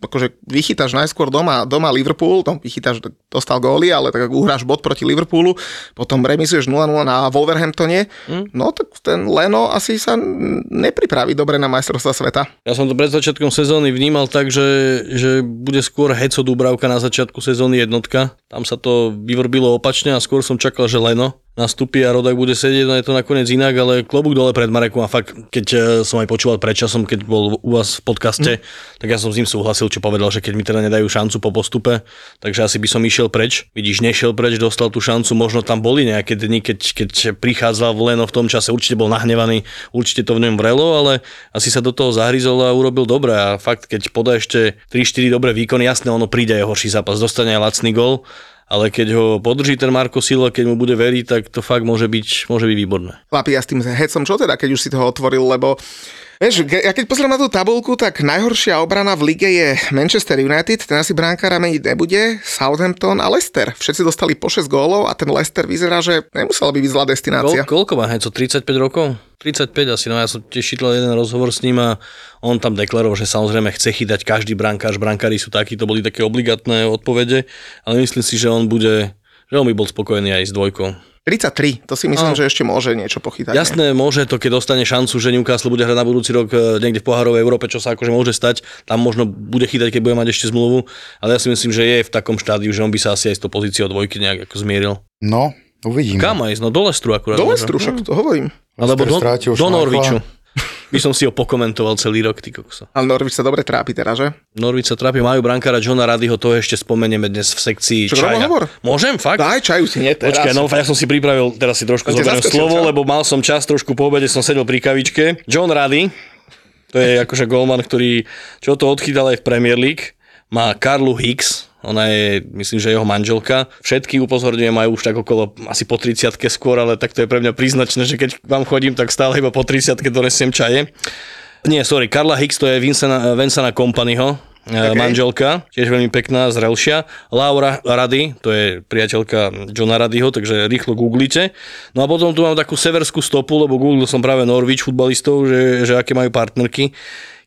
akože vychytáš najskôr doma, doma Liverpool, tam vychytáš, dostal góly, ale tak uhráš bod proti Liverpoolu, potom remizuješ nula nula na Wolverhamptone, mm. no tak ten Leno asi sa nepripraví dobre na majstrovstvá sveta. Ja som to pred začiatkom sezóny vnímal tak, že, že bude skôr Heco Dúbravka na začiatku sezóny jednotka, tam sa to vyvrbilo opačne a skôr som čakal, že Leno nastupí a Rodák bude sedieť, no je to nakoniec inak, ale klobúk dole pred Marekom a fakt, keď som aj počúval predčasom, keď bol u vás v podcaste, mm. tak ja som s ním súhlasil, čo povedal, že keď mi teda nedajú šancu po postupe, takže asi by som išiel preč. Vidíš, nešiel preč, dostal tú šancu, možno tam boli nejaké dni, keď, keď prichádzal Leno v tom čase, určite bol nahnevaný, určite to v ňom vrelo, ale asi sa do toho zahryzol a urobil dobre a fakt, keď podá ešte tri štyri dobré výkony, jasné, ono príde aj horší zápas, dostane aj lacný gól. Ale keď ho podrží ten Marko Silva, keď mu bude veriť, tak to fakt môže byť, môže byť výborné. Chlapi, ja s tým hecom čo teda, keď už si toho otvoril, lebo vieš, ja keď pozriem na tú tabuľku, tak najhoršia obrana v lige je Manchester United, ten asi bránkára meniť nebude, Southampton a Leicester. Všetci dostali po šesť gólov a ten Leicester vyzerá, že nemusela by byť zlá destinácia. Ko, koľko má Heco? tridsaťpäť rokov? tridsaťpäť asi, no ja som tiež čítal jeden rozhovor s ním a on tam deklaroval, že samozrejme chce chytať každý brankář, brankári sú takí, to boli také obligátne odpovede, ale myslím si, že on bude, Veľmi bol spokojný aj s dvojkou. tridsaťtri, to si myslím, a... že ešte môže niečo pochytať. Jasné, môže to, keď dostane šancu, že Newcastle bude hrať na budúci rok niekde v pohárovej Európe, čo sa akože môže stať, tam možno bude chytať, keď bude mať ešte zmluvu, ale ja si myslím, že je v takom štádiu, že on by sa asi aj z toho pozície od dvojky nejak ako zmieril. No, uvidíme. Kam aj, no do Lestru akurát. Do Lestru, však to hovorím. Alebo do, do Norwichu. By som si ho pokomentoval celý rok, ty kokso. Ale Norwich sa dobre trápi teraz, že? Norwich sa trápi, majú brankára Johna Radyho, toho ešte spomenieme dnes v sekcii čo čaja. Môžem, fakt? Daj čaju si, nie teraz. Počkaj, no ja som si pripravil, teraz si trošku zoberiem slovo, lebo mal som čas, trošku po obede som sedel pri kavičke. John Rady, to je akože golman, ktorý čo to odchytal aj v Premier League, má Karlu Hicks, ona je, myslím, že jeho manželka. Všetky upozorňujem, majú už tak okolo asi po tridsiatke skôr, ale tak to je pre mňa príznačné, že keď vám chodím, tak stále iba po tridsiatke donesiem čaje. Nie, sorry, Karla Hicks, to je Vincenta, Vincenta Kompanyho, okay. Manželka, tiež veľmi pekná, zrelšia. Laura Rady, to je priateľka Johna Radyho, takže rýchlo googlite. No a potom tu mám takú severskú stopu, lebo googlil som práve Norwich futbalistov, že, že aké majú partnerky.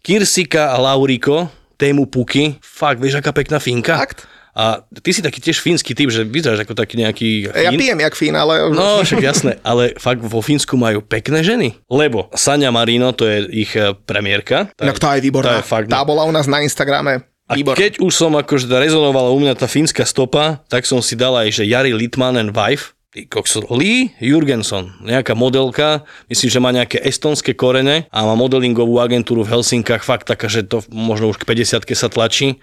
Kirsika a Lauriko, tému Puky, fakt, vieš, aká pekná Finka. Fakt? A ty si taký tiež fínsky typ, že vyzeráš ako taký nejaký... Fín. Ja pijem jak Fín, ale... No, však jasné, ale fakt vo Fínsku majú pekné ženy. Lebo Sanja Marino, to je ich premiérka. Tá, no, tá je výborná. Tá, je fakt, tá bola u nás na Instagrame. A výborná. Keď už som akože rezonovala u mňa tá fínska stopa, tak som si dala aj, že Jari Litmanen wife. Lee Jurgenson, nejaká modelka, myslím, že má nejaké estonské korene a má modelingovú agentúru v Helsinkách, fakt taká, že to možno už k päťdesiatke sa tlačí,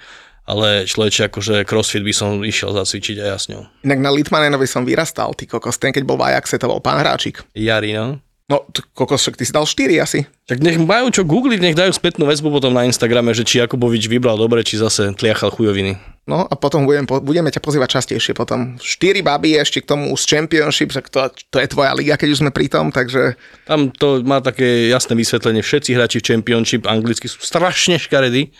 ale človeče, akože crossfit by som išiel zacvičiť aj ja s ňou. Inak na Litmanenovi som vyrastal, ty kokos, ten keď bol v Ajaxe, to bol pán hráčik. Jari, no. No, kokos, ty si dal štyri asi. Tak nech majú čo googliť, nech dajú spätnú väzbu potom na Instagrame, že či Jakubovič vybral dobre, či zase tliachal chujoviny. No a potom budem, budeme ťa pozývať častejšie potom. štyri baby ešte k tomu z Championship, tak to, to je tvoja liga, keď už sme pri tom, takže... Tam to má také jasné vysvetlenie. Všetci hráči v Championship anglicky sú strašne škaredí,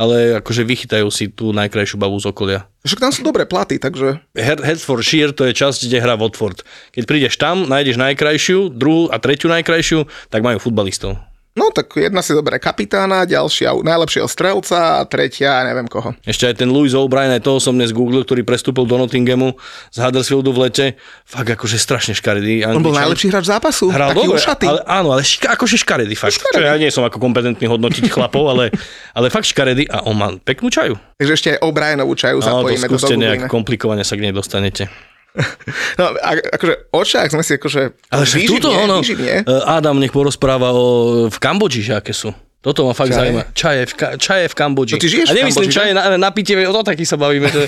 ale akože vychytajú si tú najkrajšiu babu z okolia. Však tam sú dobré platy, takže... Hertfordshire to je časť, kde hrá Watford. Keď prídeš tam, nájdeš najkrajšiu, druhú a tretiu najkrajšiu, tak majú futbalistov. No tak jedna si zoberie kapitána, ďalšia najlepšieho strelca a tretia neviem koho. Ešte aj ten Louis O'Brien, aj toho som dnes googlil, ktorý prestúpil do Nottinghamu z Huddersfieldu v lete. Fakt akože strašne škaredý. Angličan. On bol najlepší hráč zápasu, hral taký ušatý. Ale, áno, ale ška, akože škaredý fakt. Škaredý. Čo, ja nie som ako kompetentný hodnotiť chlapov, ale, ale fakt škaredý a on má peknú čaju. Takže ešte aj O'Brienovú čaju zapojíme. Áno, to skúste nejak komplikovane sa k nej dostanete. No, akože očák sme si akože výživne, výživne. Adam nech porozpráva o, v Kambodži, že aké sú. Toto ma fakt zaujíma. Čaje v, čaje v Kambodži. No, ty žiješ a nemyslím čaje na, na pitie, o takých sa bavíme. Že...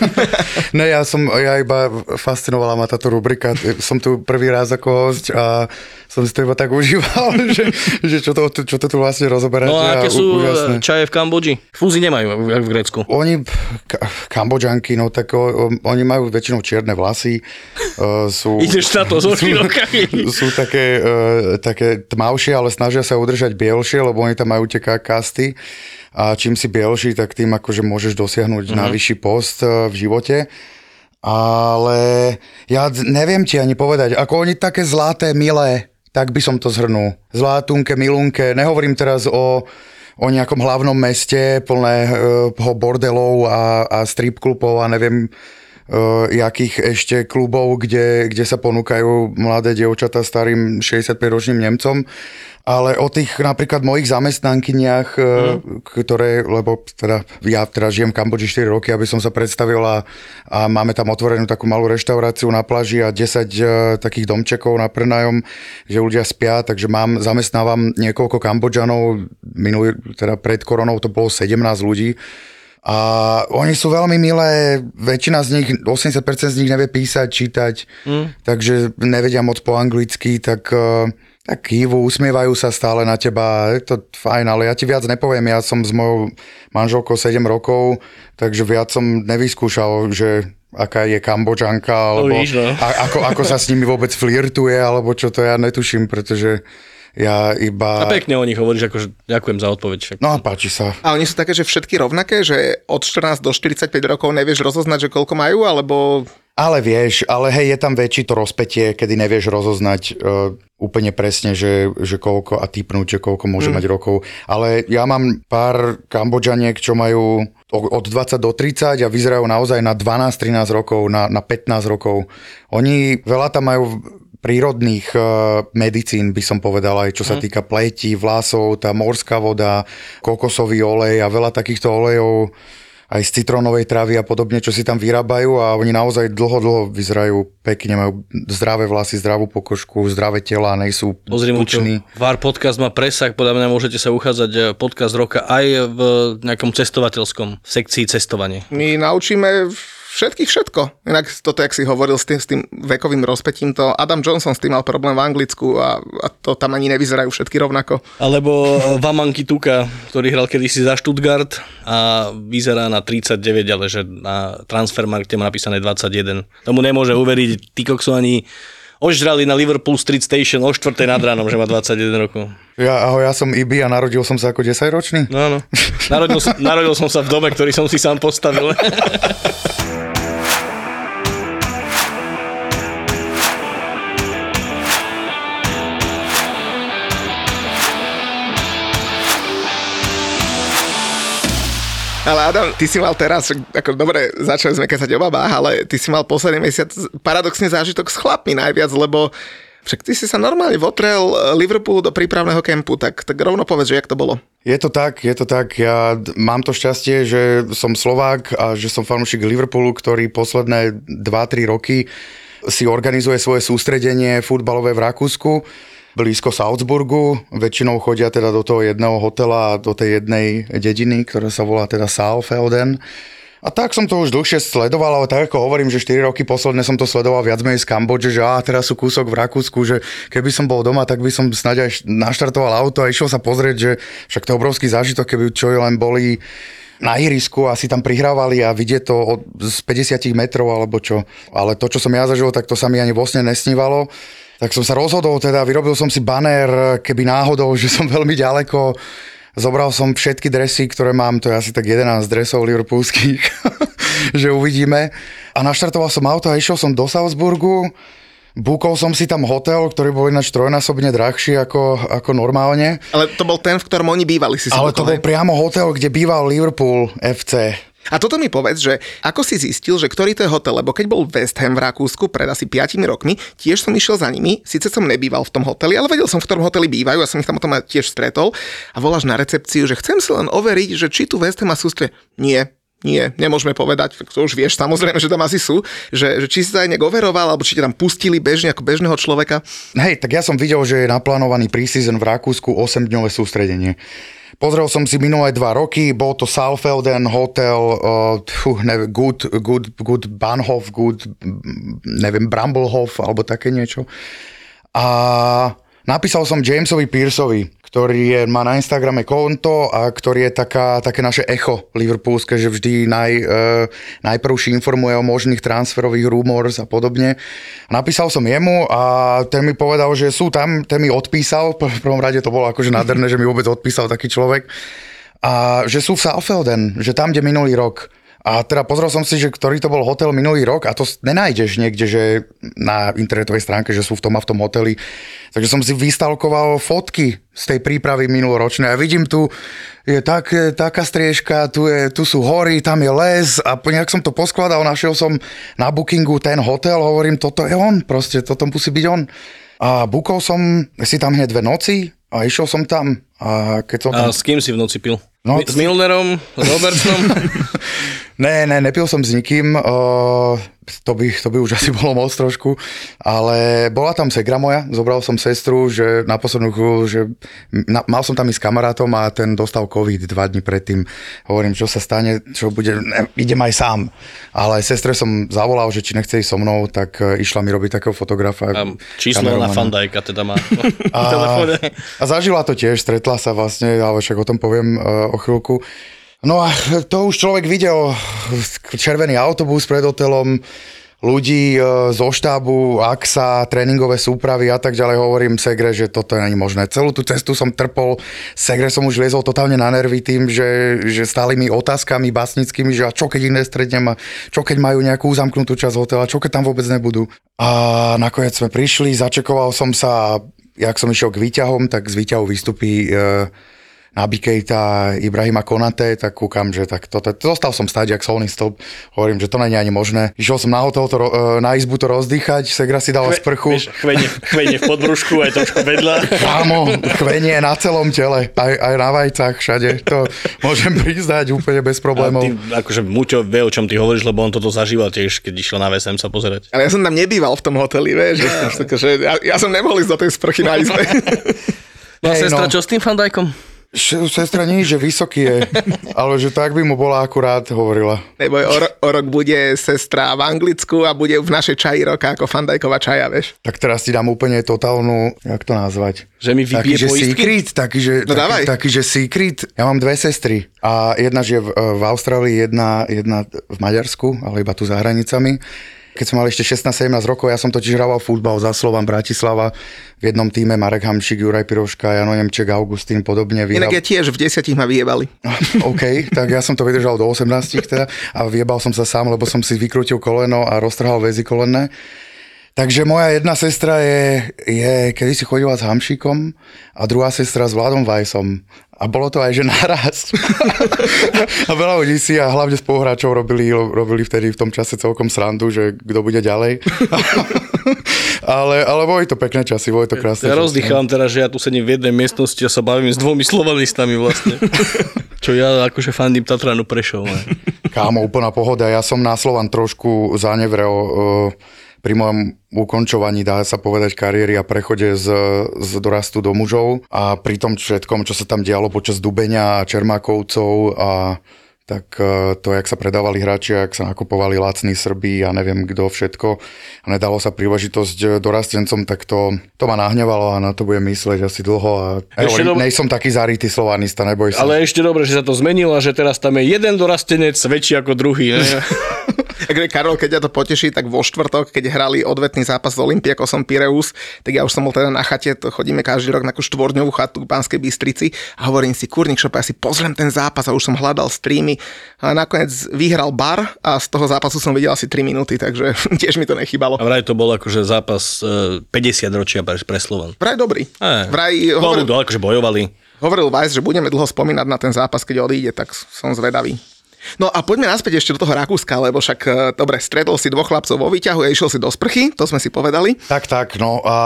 No ja som, ja iba fascinovala ma táto rubrika. Som tu prvý raz ako host a som si to iba tak užíval, že, že čo, to, čo to tu vlastne rozoberáte. No a aké sú u, čaje v Kambodži? Fúzi nemajú, jak v Grécku. Oni, k- Kambodžanky, no tak o, oni majú väčšinou čierne vlasy. Uh, sú, Ideš na to, zloží rokami. Sú také, uh, také tmavšie, ale snažia sa udržať bielšie, lebo oni tam majú tie kasty a čím si bielší, tak tým akože môžeš dosiahnuť mm-hmm. na vyšší post v živote. Ale ja neviem ti ani povedať, ako oni také zlaté, milé, tak by som to zhrnul. Zlatunke, milunke, nehovorím teraz o, o nejakom hlavnom meste plného bordelov a, a strip klubov a neviem Uh, jakých ešte klubov, kde, kde sa ponúkajú mladé dievčatá starým šesťdesiatpäťročným Nemcom, ale o tých napríklad mojich zamestnankyniach, mm. ktoré, lebo teda, ja teda žijem v Kambodži štyri roky, aby som sa predstavil a, a máme tam otvorenú takú malú reštauráciu na pláži a desať uh, takých domčekov na prenájom, že ľudia spia, takže mám, zamestnávam niekoľko Kambodžanov, minulý, teda pred koronou to bolo sedemnásť ľudí, a oni sú veľmi milé, väčšina z nich, osemdesiat percent z nich nevie písať, čítať, mm. takže nevedia moc po anglicky, tak, tak kývu, usmievajú sa stále na teba, je to fajn, ale ja ti viac nepoviem, ja som s mojou manželkou sedem rokov, takže viac som nevyskúšal, že aká je Kambodžanka, alebo no, a, ako, ako sa s nimi vôbec flirtuje, alebo čo to ja netuším, pretože... Ja iba... A pekne o nich hovoríš, akože ďakujem za odpoveď. Však. No a páči sa. A oni sú také, že všetky rovnaké, že od štrnásť do štyridsaťpäť rokov nevieš rozoznať, že koľko majú, alebo... Ale vieš, ale hej, je tam väčšie to rozpätie, kedy nevieš rozoznať uh, úplne presne, že, že koľko a typnúť, že koľko môže mm. mať rokov. Ale ja mám pár Kambodžaniek, čo majú... od dvadsať do tridsať a vyzerajú naozaj na dvanásť trinásť rokov, na, na pätnásť rokov. Oni veľa tam majú prírodných uh, medicín, by som povedal, aj čo sa týka pletí, vlasov, tá morská voda, kokosový olej a veľa takýchto olejov aj z citrónovej trávy a podobne, čo si tam vyrábajú a oni naozaj dlho, dlho vyzerajú pekne, majú zdravé vlasy, zdravú pokožku, zdravé tela, nejsú tuční. Vár podcast má presah, podľa mňa môžete sa uchádzať podcast roka aj v nejakom cestovateľskom, v sekcii cestovanie. My naučíme všetkých všetko. Inak toto, jak si hovoril s tým, s tým vekovým rozpätím, to Adam Johnson s tým mal problém v Anglicku a, a to tam ani nevyzerajú všetky rovnako. Alebo Vamanky Tuka, ktorý hral kedysi za Stuttgart a vyzerá na tridsaťdeväť, ale že na Transfermarkte má napísané dvadsaťjeden. Tomu nemôže uveriť Tikokso ani ožrali na Liverpool Street Station o štvrtej nad ránom, že má dvadsaťjeden rokov. Ja, ahoj, ja som Ibi a narodil som sa ako desaťročný? No, no. Narodil, narodil som sa v dome, ktorý som si sám postavil. Ale Adam, ty si mal teraz, ako dobre, začali sme kesať o babách, ale ty si mal posledný mesiac paradoxne zážitok s chlapmi najviac, lebo však ty si sa normálne votrel Liverpoolu do prípravného kempu, tak, tak rovno povedz, že jak to bolo. Je to tak, je to tak. Ja mám to šťastie, že som Slovák a že som fanúšik Liverpoolu, ktorý posledné dva tri roky si organizuje svoje sústredenie futbalové v Rakúsku, blízko Salzburgu, väčšinou chodia teda do toho jedného hotela, do tej jednej dediny, ktorá sa volá teda Saalfelden. A tak som to už dlhšie sledoval, ale tak ako hovorím, že štyri roky posledne som to sledoval viac menej z Kambodže, že á, teraz sú kúsok v Rakúsku, že keby som bol doma, tak by som snáď aj naštartoval auto a išiel sa pozrieť, že však to obrovský zážitok, keby čo len boli na ihrisku a si tam prihrávali a vidieť to od, z päťdesiat metrov alebo čo. Ale to, čo som ja zažil, tak to sa mi ani vlastne nesnívalo. Tak som sa rozhodol, teda vyrobil som si banér, keby náhodou, že som veľmi ďaleko. Zobral som všetky dresy, ktoré mám, to je asi tak jedenásť dresov liverpoolských, že uvidíme. A naštartoval som auto a išiel som do Salzburgu. Búkol som si tam hotel, ktorý bol ináč trojnásobne drahší ako, ako normálne. Ale to bol ten, v ktorom oni bývali. Si Ale to bol priamo hotel, kde býval Liverpool ef cé. A toto mi povedz, že ako si zistil, že ktorý to je hotel, lebo keď bol West Ham v Rakúsku pred asi piatimi rokmi, tiež som išiel za nimi, síce som nebýval v tom hoteli, ale vedel som, v ktorom hoteli bývajú a som ich tam o tom tiež stretol a voláš na recepciu, že chcem si len overiť, že či tu West Ham a sústre... Nie. Nie, nemôžeme povedať, to už vieš, samozrejme, že tam asi sú, že, že či si to aj nejak overoval, alebo či te tam pustili bežne ako bežného človeka. Hej, tak ja som videl, že je naplánovaný preseason v Rakúsku osemdňové sústredenie. Pozrel som si minulé dva roky, bol to Saalfelden, hotel, uh, tchú, neviem, Good, Good, Good Bahnhof, Good, neviem, Bramblehof, alebo také niečo. A napísal som Jamesovi Pearsovi, ktorý je, má na Instagrame konto a ktorý je taká, také naše echo liverpoolské, že vždy naj, e, najprvší informuje o možných transferových rumors a podobne. Napísal som jemu a ten mi povedal, že sú tam, ten mi odpísal, v prvom rade to bolo akože nádherné, že mi vôbec odpísal taký človek, a že sú v Saalfelden, že tam, kde minulý rok. A teda pozrel som si, že ktorý to bol hotel minulý rok a to nenájdeš niekde, že na internetovej stránke, že sú v tom a v tom hoteli. Takže som si vystalkoval fotky z tej prípravy minuloročnej a vidím tu je tak, taká striežka, tu, je, tu sú hory, tam je les a nejak som to poskladal, našiel som na Bookingu ten hotel, hovorím, toto je on, proste toto musí byť on. A bukol som si tam hneď dve noci a išiel som tam. A, keď som tam... a s kým si v noci pil? No, s Milnerom, s Robertsonom? Ne, ne, nepil som s nikým, uh, to, by, to by už asi bolo moc trošku, ale bola tam segra moja, zobral som sestru, že na poslednú chvíľu, že na, mal som tam ísť s kamarátom a ten dostal COVID dva dní predtým. Hovorím, čo sa stane, čo bude, ne, idem aj sám. Ale sestre som zavolal, že či nechce ísť so mnou, tak išla mi robiť takého fotografa. A číslo kameromana. Na Fandajka teda má v telefóne. A zažila to tiež, stretla sa vlastne, ale však o tom poviem uh, o chvíľku. No a to už človek videl, červený autobus pred hotelom, ľudí zo štábu, AXA, tréningové súpravy a tak ďalej. Hovorím segre, že toto není možné. Celú tú cestu som trpol, segre som už liezol totálne na nervy tým, že, že stálými otázkami básnickými, že a čo keď ich nestretnem a čo keď majú nejakú uzamknutú časť hotela, čo keď tam vôbec nebudú. A nakoniec sme prišli, začekoval som sa, jak som išiel k výťahom, tak z výťahu vystupí... E, na Bikejta, Ibrahima Konaté, tak kúkam, že tak toto, zostal som stať, jak solný stĺp, hovorím, že to nie je ani možné. Išiel som na hotel, to, na izbu to rozdýchať, Segra si dala Chve, sprchu. Vieš, chvenie, chvenie v podbrušku, aj trošku vedľa. Kámo, chvenie na celom tele, aj, aj na vajcach, všade, to môžem priznať úplne bez problémov. Ty, akože Muťo vie, o čom ty hovoríš, lebo on toto zažíval tiež, keď išiel na vé es em sa pozerať. Ale ja som tam nebýval v tom hoteli, vieš, ja, takže ja, ja som nemohol ísť do tej sprchy na izbe. Má hey, sestra no. Čo s tým Fandajkom? Sestra nie, že vysoký je, ale že tak by mu bola akurát hovorila. Nebo o, ro- o rok bude sestra v Anglicku a bude v našej čaji roka ako Fandajková čaja, vieš. Tak teraz ti dám úplne totálnu, jak to nazvať? Že mi vybije poistky? Secret, taký, že, no taký, taký, že secret. Ja mám dve sestry a jedna žije v, v Austrálii, jedna, jedna v Maďarsku, ale iba tu za hranicami. Keď som mal ešte šestnásť sedemnásť rokov, ja som totiž hraval futbal za Slovan Bratislava. V jednom týme Marek Hamšík, Juraj Piroška, Jano Nemček, Augustín podobne. Vyhral... Inak ja tiež v desiatich ma vyjebali. OK, tak ja som to vydržal do osemnástich teda a vyjebal som sa sám, lebo som si vykrútil koleno a roztrhal väzy kolenné. Takže moja jedna sestra je, je kedy si chodila s Hamšíkom a druhá sestra s Vladom Vajsom. A bolo to aj, že naraz. A veľa ľudí si a hlavne s spoluhráčov robili, robili vtedy v tom čase celkom srandu, že kto bude ďalej. Ale, ale boli to pekné časy, boli to krásne ja časy. Ja rozdychám teraz, že ja tu sedím v jednej miestnosti a sa bavím s dvomi slovanistami vlastne. Čo ja akože fandím Tatranu Prešov. Ne? Kámo, úplná pohoda. Ja som na Slovan trošku zanevrel uh, pri mojom ukončovaní, dá sa povedať, kariéry a prechode z, z dorastu do mužov a pri tom všetkom, čo sa tam dialo počas Dubenia a Čermákovcov a tak to, jak sa predávali hráči, jak sa nakupovali lacní Srbí a ja neviem kto všetko a nedalo sa príležitosť dorastencom, tak to, to ma nahňovalo a na to budem myslieť asi dlho. A... Ešte Evo, do... nej som taký zarytý slovanista, neboj sa. Ale ešte dobre, že sa to zmenilo a že teraz tam je jeden dorastenec väčší ako druhý. Ne? Takže Karol, keď ja to poteší, tak vo štvrtok, keď hrali odvetný zápas s Olympiakosom Pireus, tak ja už som bol teda na chate, to chodíme každý rok na takú štvordňovú chatu v Banskej Bystrici a hovorím si, kurník šopa, ja si pozriem ten zápas a už som hľadal streamy a nakoniec vyhral Bar a z toho zápasu som videl asi tri minúty, takže tiež mi to nechýbalo. A vraj to bol akože zápas päťdesiat ročia pre Slovan. Vraj dobrý. Aj, vraj hovoril, do, akože bojovali. Hovoril Weiss, že budeme dlho spomínať na ten zápas, keď odíde, tak som zvedavý. No a poďme naspäť ešte do toho Rakúska, lebo však, dobre, stredol si dvoch chlapcov vo výťahu a išiel si do sprchy, to sme si povedali. Tak, tak, no a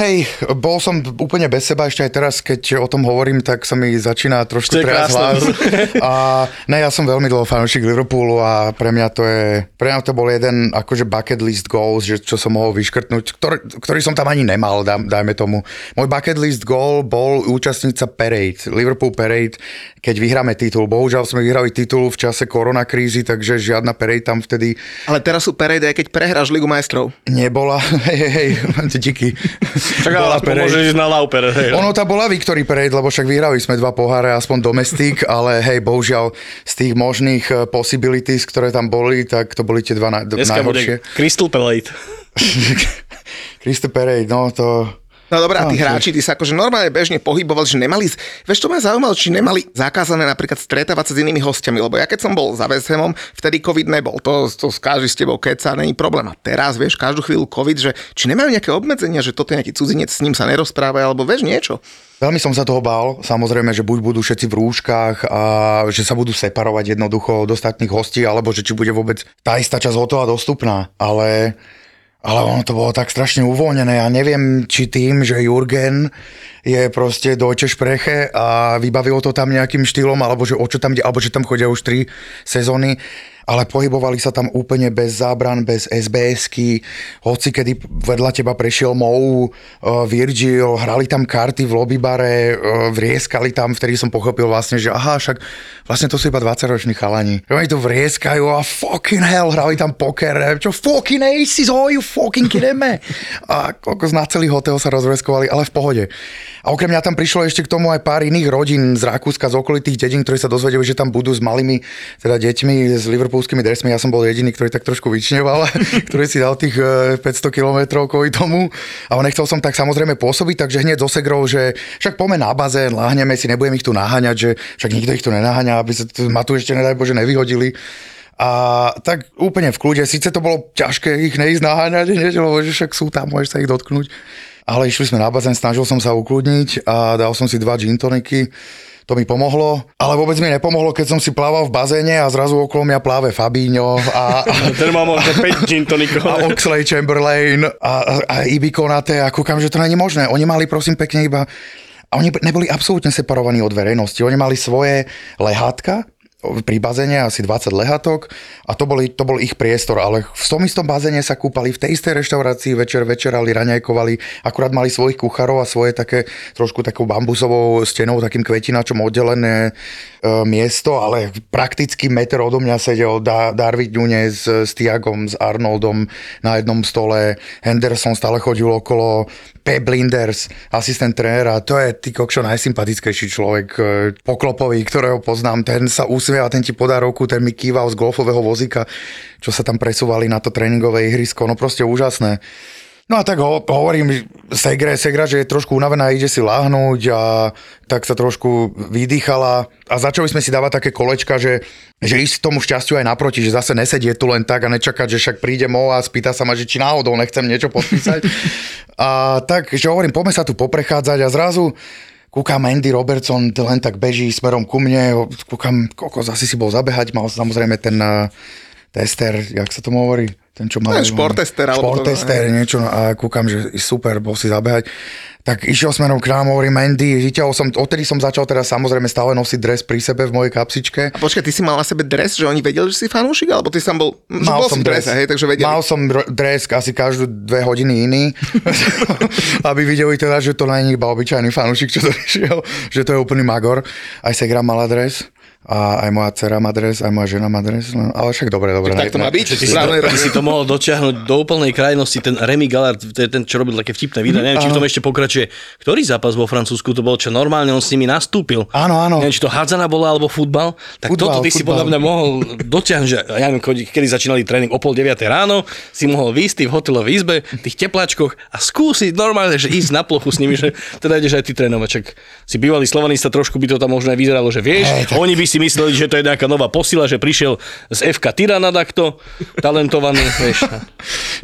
hej, bol som úplne bez seba, ešte aj teraz, keď o tom hovorím, tak sa mi začína trošku triasť hlas. A ne, ja som veľmi dlho fanúšik Liverpoolu a pre mňa to je, pre mňa to bol jeden akože bucket list goals, že čo som mohol vyškrtnúť, ktorý, ktorý som tam ani nemal, dajme tomu. Môj bucket list goal bol účastnica Parade, Liverpool Parade, keď vyhráme titul. Bohužiaľ sme vyhrali titul v čase koronakrízy, takže žiadna Parade tam vtedy... Ale teraz sú Parade, aj keď prehráš Ligu majstrov. Nebola, hej, hej, díky. Však ale môžeš ísť na Lauper. Hej. Ono tá bola Victory Parade, lebo však vyhrali sme dva poháre, aspoň domestik, ale hej, bohužiaľ z tých možných possibilities, ktoré tam boli, tak to boli tie dva na, dneska najhoršie. Bude Crystal Palace. Crystal Parade, no to... No dobrá, a tí hráči, tí sa akože normálne bežne pohybovali, že nemali, vieš, to ma zaujímalo, či nemali zakázané napríklad stretávať sa s inými hostiami, lebo ja keď som bol za Westhemom, vtedy COVID nebol, to, to skáži s tebou keca, není problém. A teraz, vieš, každú chvíľu COVID, že či nemajú nejaké obmedzenia, že toto je nejaký cudzinec, s ním sa nerozpráva, alebo vieš niečo. Veľmi som sa toho bál, samozrejme, že buď budú všetci v rúškach a že sa budú separovať jednoducho od ostatných hostí, alebo že či bude vôbec tá istá časť hotová dostupná, ale... Ale ono to bolo tak strašne uvoľnené. Ja neviem, či tým, že Jurgen je proste Deutsche Spreche a vybavilo to tam nejakým štýlom, alebo že o čo tam ide, alebo že tam chodia už tri sezóny. Ale pohybovali sa tam úplne bez zábran, bez es bé esky, hoci kedy vedľa teba prešiel Mou, Virgil, hrali tam karty v lobbybare, vrieskali tam, vtedy som pochopil vlastne, že aha, však vlastne to sú iba dvadsaťroční chalani. Oni tu vrieskajú a fucking hell, hrali tam poker, čo fucking aces, oh you fucking kidding me. A na celý hotel sa rozvrieskovali, ale v pohode. A okrem mňa tam prišlo ešte k tomu aj pár iných rodín z Rakúska, z okolitých dedín, ktorí sa dozvedeli, že tam budú s malými teda deťmi z Liverpoolu úzkými dresmi, ja som bol jediný, ktorý tak trošku vyčneval, ktorý si dal tých päťsto kilometrov kvôli tomu. Ale nechcel som tak samozrejme pôsobiť, takže hneď zo segrou, že však poďme na bazén, láhneme si, nebudem ich tu naháňať, že však nikto ich tu nenaháňa, aby sa ma tu ešte nedaj Bože nevyhodili. A tak úplne v kľude, síce to bolo ťažké ich neísť naháňať, lebo že však sú tam, môžeš sa ich dotknúť. Ale išli sme na bazén, snažil som sa ukľudniť a dal som si dva gin toniky. to mi pomohlo, ale vôbec mi nepomohlo, keď som si plával v bazéne a zrazu okolo mňa pláve Fabinho a... Ten má možno päť gin tonikov. A Oxlade-Chamberlain a, a Ibi Konate a kúkam, že to není možné. Oni mali, prosím, pekne iba... A oni neboli absolútne separovaní od verejnosti. Oni mali svoje lehátka pri bazéne, asi dvadsať lehatok a to, boli, to bol ich priestor, ale v tom istom bazéne sa kúpali v tej istej reštaurácii, večer večerali, raňajkovali, akurát mali svojich kuchárov a svoje také trošku takou bambusovou stenou, takým kvetinačom oddelené e, miesto, ale prakticky meter odo mňa sedel da, Darwin Núñez s Tiagom, s Arnoldom na jednom stole, Henderson stále chodil okolo, Pep Blinders, asistent trénera, to je ty kokšo najsympatickejší človek poklopový, ktorého poznám, ten sa usmieva, ten ti podá ruku, ten mi kýval z golfového vozíka, čo sa tam presúvali na to tréningové ihrisko, no proste úžasné. No a tak ho, hovorím Segre, Segra, že je trošku unavená, ide si láhnuť a tak sa trošku vydýchala a začali sme si dávať také kolečka, že že ísť tomu šťastiu aj naproti, že zase nesedie tu len tak a nečakať, že však príde Mo a spýta sa ma, že či náhodou nechcem niečo podpísať. A tak, že hovorím, poďme sa tu poprechádzať a zrazu kúkam, Andy Robertson len tak beží smerom ku mne, kúkam, kokos, asi si bol zabehať, mal samozrejme ten uh, tester, jak sa tomu hovorí? Ten, čo mal, športester, alebo športester, niečo, a kúkam, že super, bol si zabehať. Tak išiel smerom k nám, hovorím, Andy, vyťahol som, odtedy som začal teraz samozrejme stále nosiť dres pri sebe v mojej kapsičke. A počkaj, ty si mal na sebe dres, že oni vedeli, že si fanúšik, alebo ty sám bol, že mal bol som dres, hej, takže vedeli. Mal som dres asi každú dve hodiny iný, aby videli teda, že to nie je iba obyčajný fanúšik, čo to išiel, že to je úplný magor. Aj Segra mala dres. A aj moja dcera má dres, aj moja žena má dres, ale však dobre, dobre. Tak to má byť. Ty si, si to mohol dotiahnuť do úplnej krajnosti, ten Remy Gallard, ten, čo robil také vtipné videa, neviem, či v tom ešte pokračuje. Ktorý zápas vo Francúzsku to bol, čo normálne on s nimi nastúpil? Áno, áno. Neviem, či to hádzana bola, alebo futbal. Tak futbal, toto ty futbal. Si podľa mňa mohol dotiahnuť, že ja neviem, kedy začínali tréning o pol deviatej ráno, si mohol výjsť v hotelovej izbe, v tých tepláčkoch a skúsiť normálne, že ísť na plochu s nimi, že teda ideš aj ty trénovať. Si bývalý slovanista, trošku by to tam možno aj vyzeralo, že vieš, hey, oni by si mysleli, že to je nejaká nová posila, že prišiel z ef ká Tirana takto, talentovaný, vieš.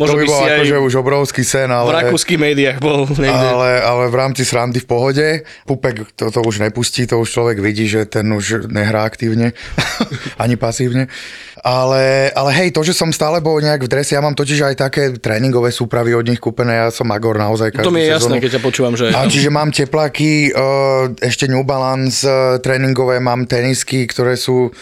Možno to by, by bol akože už obrovský sen, ale... V rakúskych médiách bol niekde. Ale, ale v rámci srandy v pohode. Pupek to, to už nepustí, to už človek vidí, že ten už nehrá aktívne, ani pasívne. Ale, ale hej, to, že som stále bol nejak v drese, ja mám totiž aj také tréningové súpravy od nich kúpené, ja som magor naozaj každú sezónu. To mi je jasné, keď ťa počúvam, že... A čiže mám tepláky, ešte New Balance tréningové, mám tenisky, ktoré sú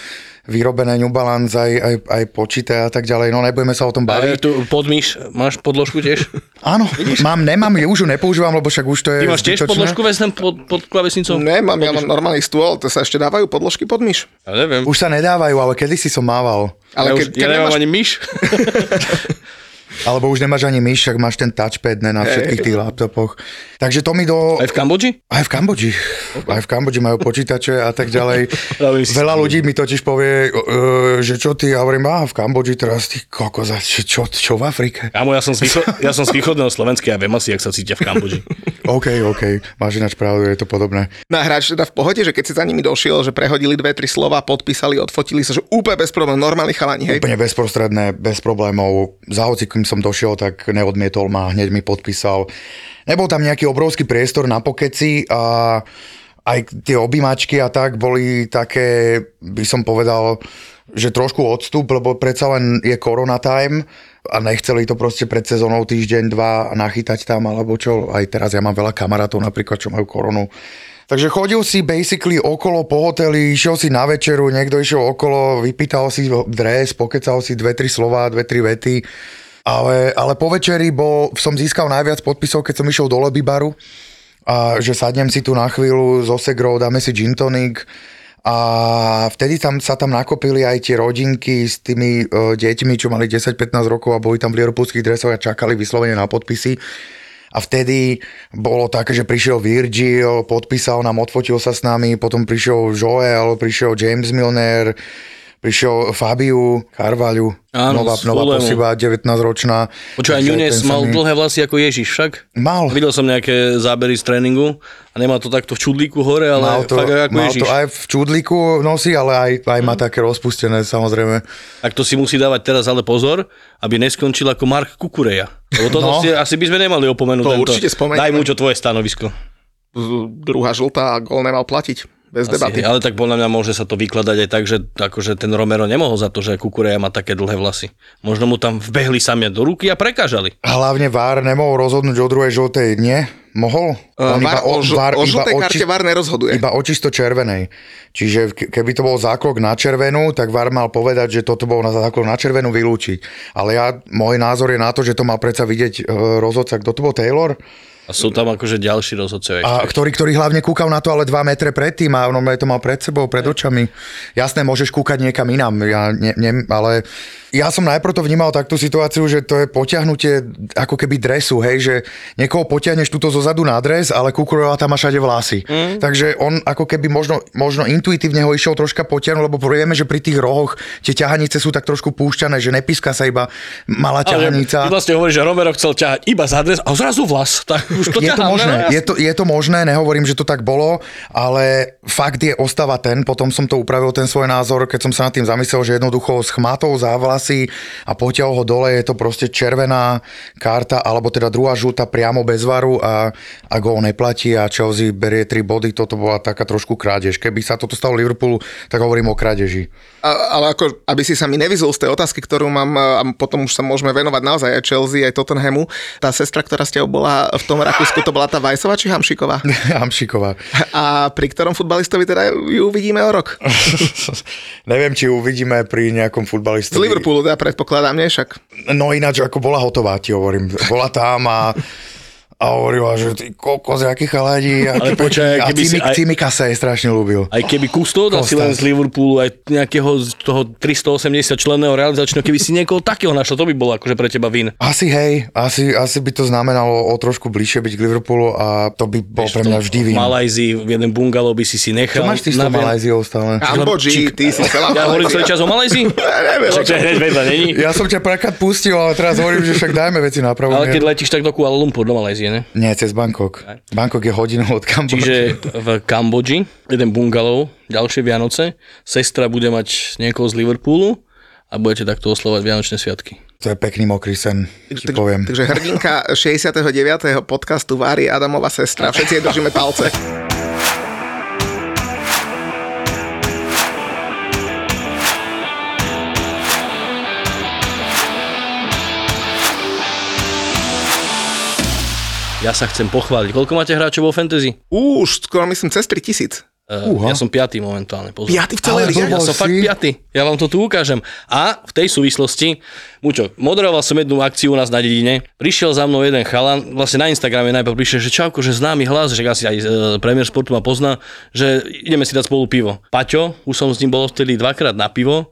vyrobené New Balance, aj, aj, aj počítače a tak ďalej. No nebudeme sa o tom baviť. A tu podmíš, máš podložku tiež? Áno, mám, nemám, už ju nepoužívam, lebo však už to je... Ty máš tiež zbytočné. Podložku vesnem pod, pod klavesnicou? Nemám, ja mám normálny stôl, to sa ešte dávajú podložky pod myš. Ja neviem. Už sa nedávajú, ale kedysi som mával. Ale ja, ke, už, ja nemám nemáš... ani myš. Alebo už nemáš ani myš, však máš ten touchpad ne, na všetkých tých laptopoch. Takže to mi do... Aj v Kambodži? Aj v Kambodži. Aj v Kambodži majú počítače a tak ďalej. Veľa ľudí mi totiž povie, že čo ty, ja hovorím, a v Kambodži teraz, ty kokoza, čo, čo v Afrike? Amo, ja som z, výcho- ja som z východného Slovenska, ja viem asi, jak sa cítia v Kambodži. OK, OK, máš ináč pravdu, je to podobné. No a hráč teda v pohode, že keď si za nimi došiel, že prehodili dve, tri slova, podpísali, odfotili sa, že úplne bez problémov, normálni chalani, hej? Úplne bezprostredné, bez problémov. Za hoci, kým som došiel, tak neodmietol ma, hneď mi podpísal. Nebol tam nejaký obrovský priestor na pokeci a aj tie objímačky a tak boli také, by som povedal, že trošku odstup, lebo predsa len je corona time a nechceli to proste pred sezónou týždeň, dva nachytať tam, alebo čo. Aj teraz ja mám veľa kamarátov napríklad, čo majú koronu. Takže chodil si basically okolo po hoteli, išiel si na večeru, niekto išiel okolo, vypýtal si dres, pokecal si dve, tri slova, dve, tri vety. Ale, ale po večeri bol, som získal najviac podpisov, keď som išiel do lobby baru. A že sadnem si tu na chvíľu so Segrou, dáme si gin tonic. A vtedy tam, sa tam nakopili aj tie rodinky s tými uh, deťmi, čo mali desať pätnásť rokov a boli tam v liverpoolských dresoch a čakali vyslovene na podpisy. A vtedy bolo také, že prišiel Virgil, podpísal nám, odfotil sa s nami, potom prišiel Joel, prišiel James Milner, prišiel Fabiu Carvalho, áno, nová, nová posiba, devätnásťročná. Počúvaj, Núñez mal dlhé vlasy ako Ježiš, však? Mal. Videl som nejaké zábery z tréningu a nemá to takto v čudlíku hore, ale to, fakt ako mal Ježiš. Mal to aj v čudlíku nosí, ale aj, aj má hmm. také rozpustené, samozrejme. Tak to si musí dávať teraz ale pozor, aby neskončil ako Mark Cucurella. Lebo toto no. si, asi by sme nemali opomenúť. To tento. Určite spomeniem. Daj mu čo tvoje stanovisko. Druhá žltá a gól nemal platiť. Bez asi, debaty. Ale tak podľa mňa môže sa to vykladať aj tak, že akože ten Romero nemohol za to, že Cucurella má také dlhé vlasy. Možno mu tam vbehli sami do ruky a prekážali. Hlavne VAR nemohol rozhodnúť o druhej žltej, nie? Mohol? Uh, VAR o, var, o žltej karte VAR nerozhoduje. Iba o čisto červenej. Čiže keby to bol zákrok na červenú, tak VAR mal povedať, že toto bol na zákrok na červenú, vylúčiť. Ale ja, môj názor je na to, že to mal predsa vidieť rozhodca. Kto to bol? Taylor? A sú tam akože ďalší rozhodcovia. A ktorý, ktorý hlavne kúkal na to ale dva metre predtým a on to mal pred sebou, pred očami. Jasné, môžeš kúkať niekam inám, ja ne, ne, ale ja som najprv to vnímal takú situáciu, že to je potiahnutie ako keby dresu, hej, že niekoho potiahneš túto zozadu na dres, ale Cucurella tam má všade vlasy. Mm. Takže on ako keby možno, možno intuitívne ho išiel troška potiahnuť, lebo vieme, že pri tých rohoch tie ťahanice sú tak trošku púšťané, že nepíska sa iba malá ťahanica. Ale vlastne hovorí, že Romero chcel ťahať iba za dres a zrazu vlas. Tak. To je, to možné, je, to, je to možné, nehovorím, že to tak bolo, ale fakt je ostáva ten, potom som to upravil ten svoj názor, keď som sa nad tým zamyslel, že jednoducho s chmatou za vlasy a potiaľ ho dole, je to proste červená karta, alebo teda druhá žltá priamo bez varu a, a gól neplatí a Chelsea berie tri body, toto bola taká trošku krádež. Keby sa toto stalo Liverpoolu, tak hovorím o krádeži. A, ale ako, aby si sa mi nevyzul z tej otázky, ktorú mám, a potom už sa môžeme venovať naozaj aj Chelsea, aj Tottenhamu, tá sestra, ktorá s tebou bola v tom Rakúsku, to bola tá Vajsová či Hamšiková? Hamšiková. A pri ktorom futbalistovi teda ju uvidíme o rok? Neviem, či ju uvidíme pri nejakom futbalistovi. Z Liverpoolu, ja predpokladám, nie však? No ináč, ako bola hotová, ti hovorím. Bola tam a... A hovorila, že ty kokos, jakých chaladí. Ale počkaj, keby si... A Cimika sa jej strašne ľúbil. Aj keby Kustod asi len z Liverpoolu, aj nejakého z toho tristoosemdesiat členného realizačného, keby si niekoho takého našlo, to by bolo akože pre teba vín. Asi hej, asi, asi by to znamenalo o trošku bližšie byť k Liverpoolu a to by bol pre mňa vždy vín. V Malajzii, v jeden bungalov by si si nechal. Čo máš ty s tou Malajziou stále? Kamboži, ty si celá Malajzia. Ja hovorím celý čas o Malajzii? Ja som ťa prakrát pustil, ale teraz hovorím, že však dajme veci na pravú mieru. Ale keď letíš tak do Kuala Lumpur, do Malajzie. Ne? Nie, cez Bangkok. Bangkok je hodinou od Kambodži. Čiže v Kambodži, jeden bungalov, ďalšie Vianoce, sestra bude mať niekoho z Liverpoolu a budete takto oslovať Vianočné sviatky. To je pekný mokrý sen, ti poviem. Takže hrdinka šesťdesiateho deviateho podcastu Vári Adamova sestra. Všetci jej držíme palce. Ja sa chcem pochváliť. Koľko máte hráčov vo fantasy? Už skoro myslím cez tri tisíc. Uh, ja som piatý momentálne. Pozor. Piatý v celej lige? Ja som fakt piatý. Ja vám to tu ukážem. A v tej súvislosti, Mučo, moderoval som jednu akciu u nás na dedine. Prišiel za mnou jeden chalan, vlastne na Instagrame najprv prišiel, že čauko, že známy hlas, že asi aj e, premiér športu ma pozná, že ideme si dať spolu pivo. Paťo, už som s ním bol vtedy dvakrát na pivo.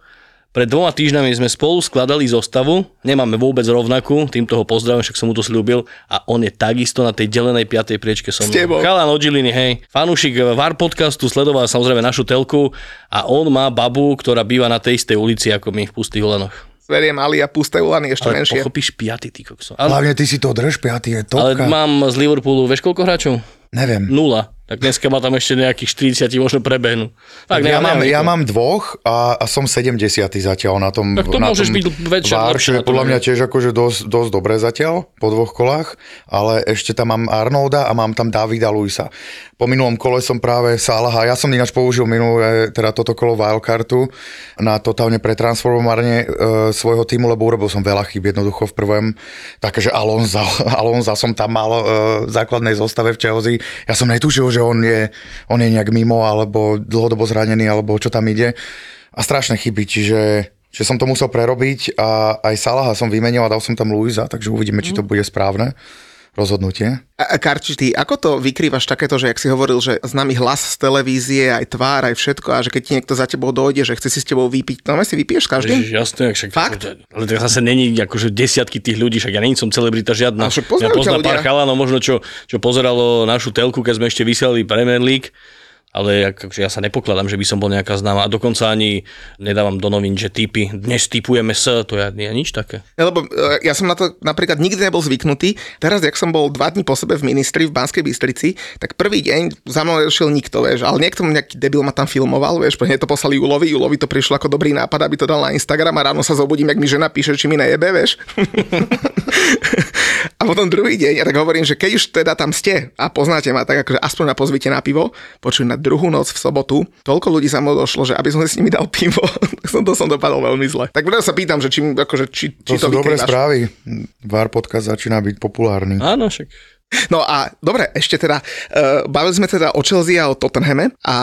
Pred dvoma týždňami sme spolu skladali zostavu, nemáme vôbec rovnakú, týmto ho pozdravím, však som mu to sľúbil a on je takisto na tej delenej piatej priečke som. S tebou. Chalan od Žiliny, hej. Fanúšik VAR podcastu, sledoval samozrejme našu telku a on má babu, ktorá býva na tej istej ulici ako my v Pustých Ulanoch. Veriem, ale ja pusté ulany ešte ale menšie. Ale pochopíš piaty, ty kokso. Ale... Hlavne ty si to drž, piaty je topka. Ale mám z Liverpoolu, vieš koľko hráčov? Neviem. Nula. Tak dneska ma tam ešte nejakých štyridsať možno prebehnú. Tak, ja, mám, ja mám dvoch a, a som sedemdesiaty zatiaľ na tom. Tak to na môžeš byť väčšia. Vár, čo je podľa mňa tiež akože dosť, dosť dobré zatiaľ po dvoch kolách, ale ešte tam mám Arnolda a mám tam Davida Luisa. Po minulom kole som práve Salaha, ja som ináč použil minulé, teda toto kolo wildcardu na totálne pretransformovanie e, svojho týmu, lebo urobil som veľa chýb jednoducho v prvom. Takže Alonza, Alonza som tam mal e, v základnej zostave v Chelsea. Ja som netušil, že on je, on je nejak mimo, alebo dlhodobo zranený, alebo čo tam ide. A strašné chyby, čiže, čiže som to musel prerobiť a aj Salaha som vymenil a dal som tam Luisa, takže uvidíme, či to bude správne rozhodnutie. A Karči, ty ako to vykrývaš takéto, že jak si hovoril, že známy hlas z televízie, aj tvár, aj všetko a že keď ti niekto za tebou dojde, že chce si s tebou vypiť, no si vypiješ každý? Jasné, však. Fakt? Ale to zase není akože desiatky tých ľudí, však ja není som celebrita žiadna. A však poznám ja poznám pár chalanov, možno čo, čo pozeralo našu telku, keď sme ešte vysielali Premier League. Ale akože ja sa nepokladám, že by som bol nejaká známa. A dokonca ani nedávam do novín, že tipy. Dnes tipujeme s, to je, je nič také. Ja, lebo ja som na to napríklad nikdy nebol zvyknutý. Teraz, jak som bol dva dní po sebe v ministri v Banskej Bystrici, tak prvý deň za mnou nešiel nikto, vieš. Ale niekto, nejaký debil ma tam filmoval, vieš. Hneď to poslali Julovi, Julovi to prišlo ako dobrý nápad, aby to dal na Instagram a ráno sa zobudím, jak mi žena píše, či mi nejebe, vieš. A potom druhý deň, ja tak hovorím, že keď už teda tam ste a poznáte ma, tak akože aspoň ma pozvite na pivo. Počuj, na druhú noc v sobotu toľko ľudí sa mnou došlo, že aby som si s nimi dal pivo. To som dopadol veľmi zle. Tak preto sa pýtam, že či, akože, či, či to, to sú dobré správy. Vár podcast začína byť populárny. Áno, však. No a dobre, ešte teda, uh, bavili sme teda o Chelsea a o Tottenhame a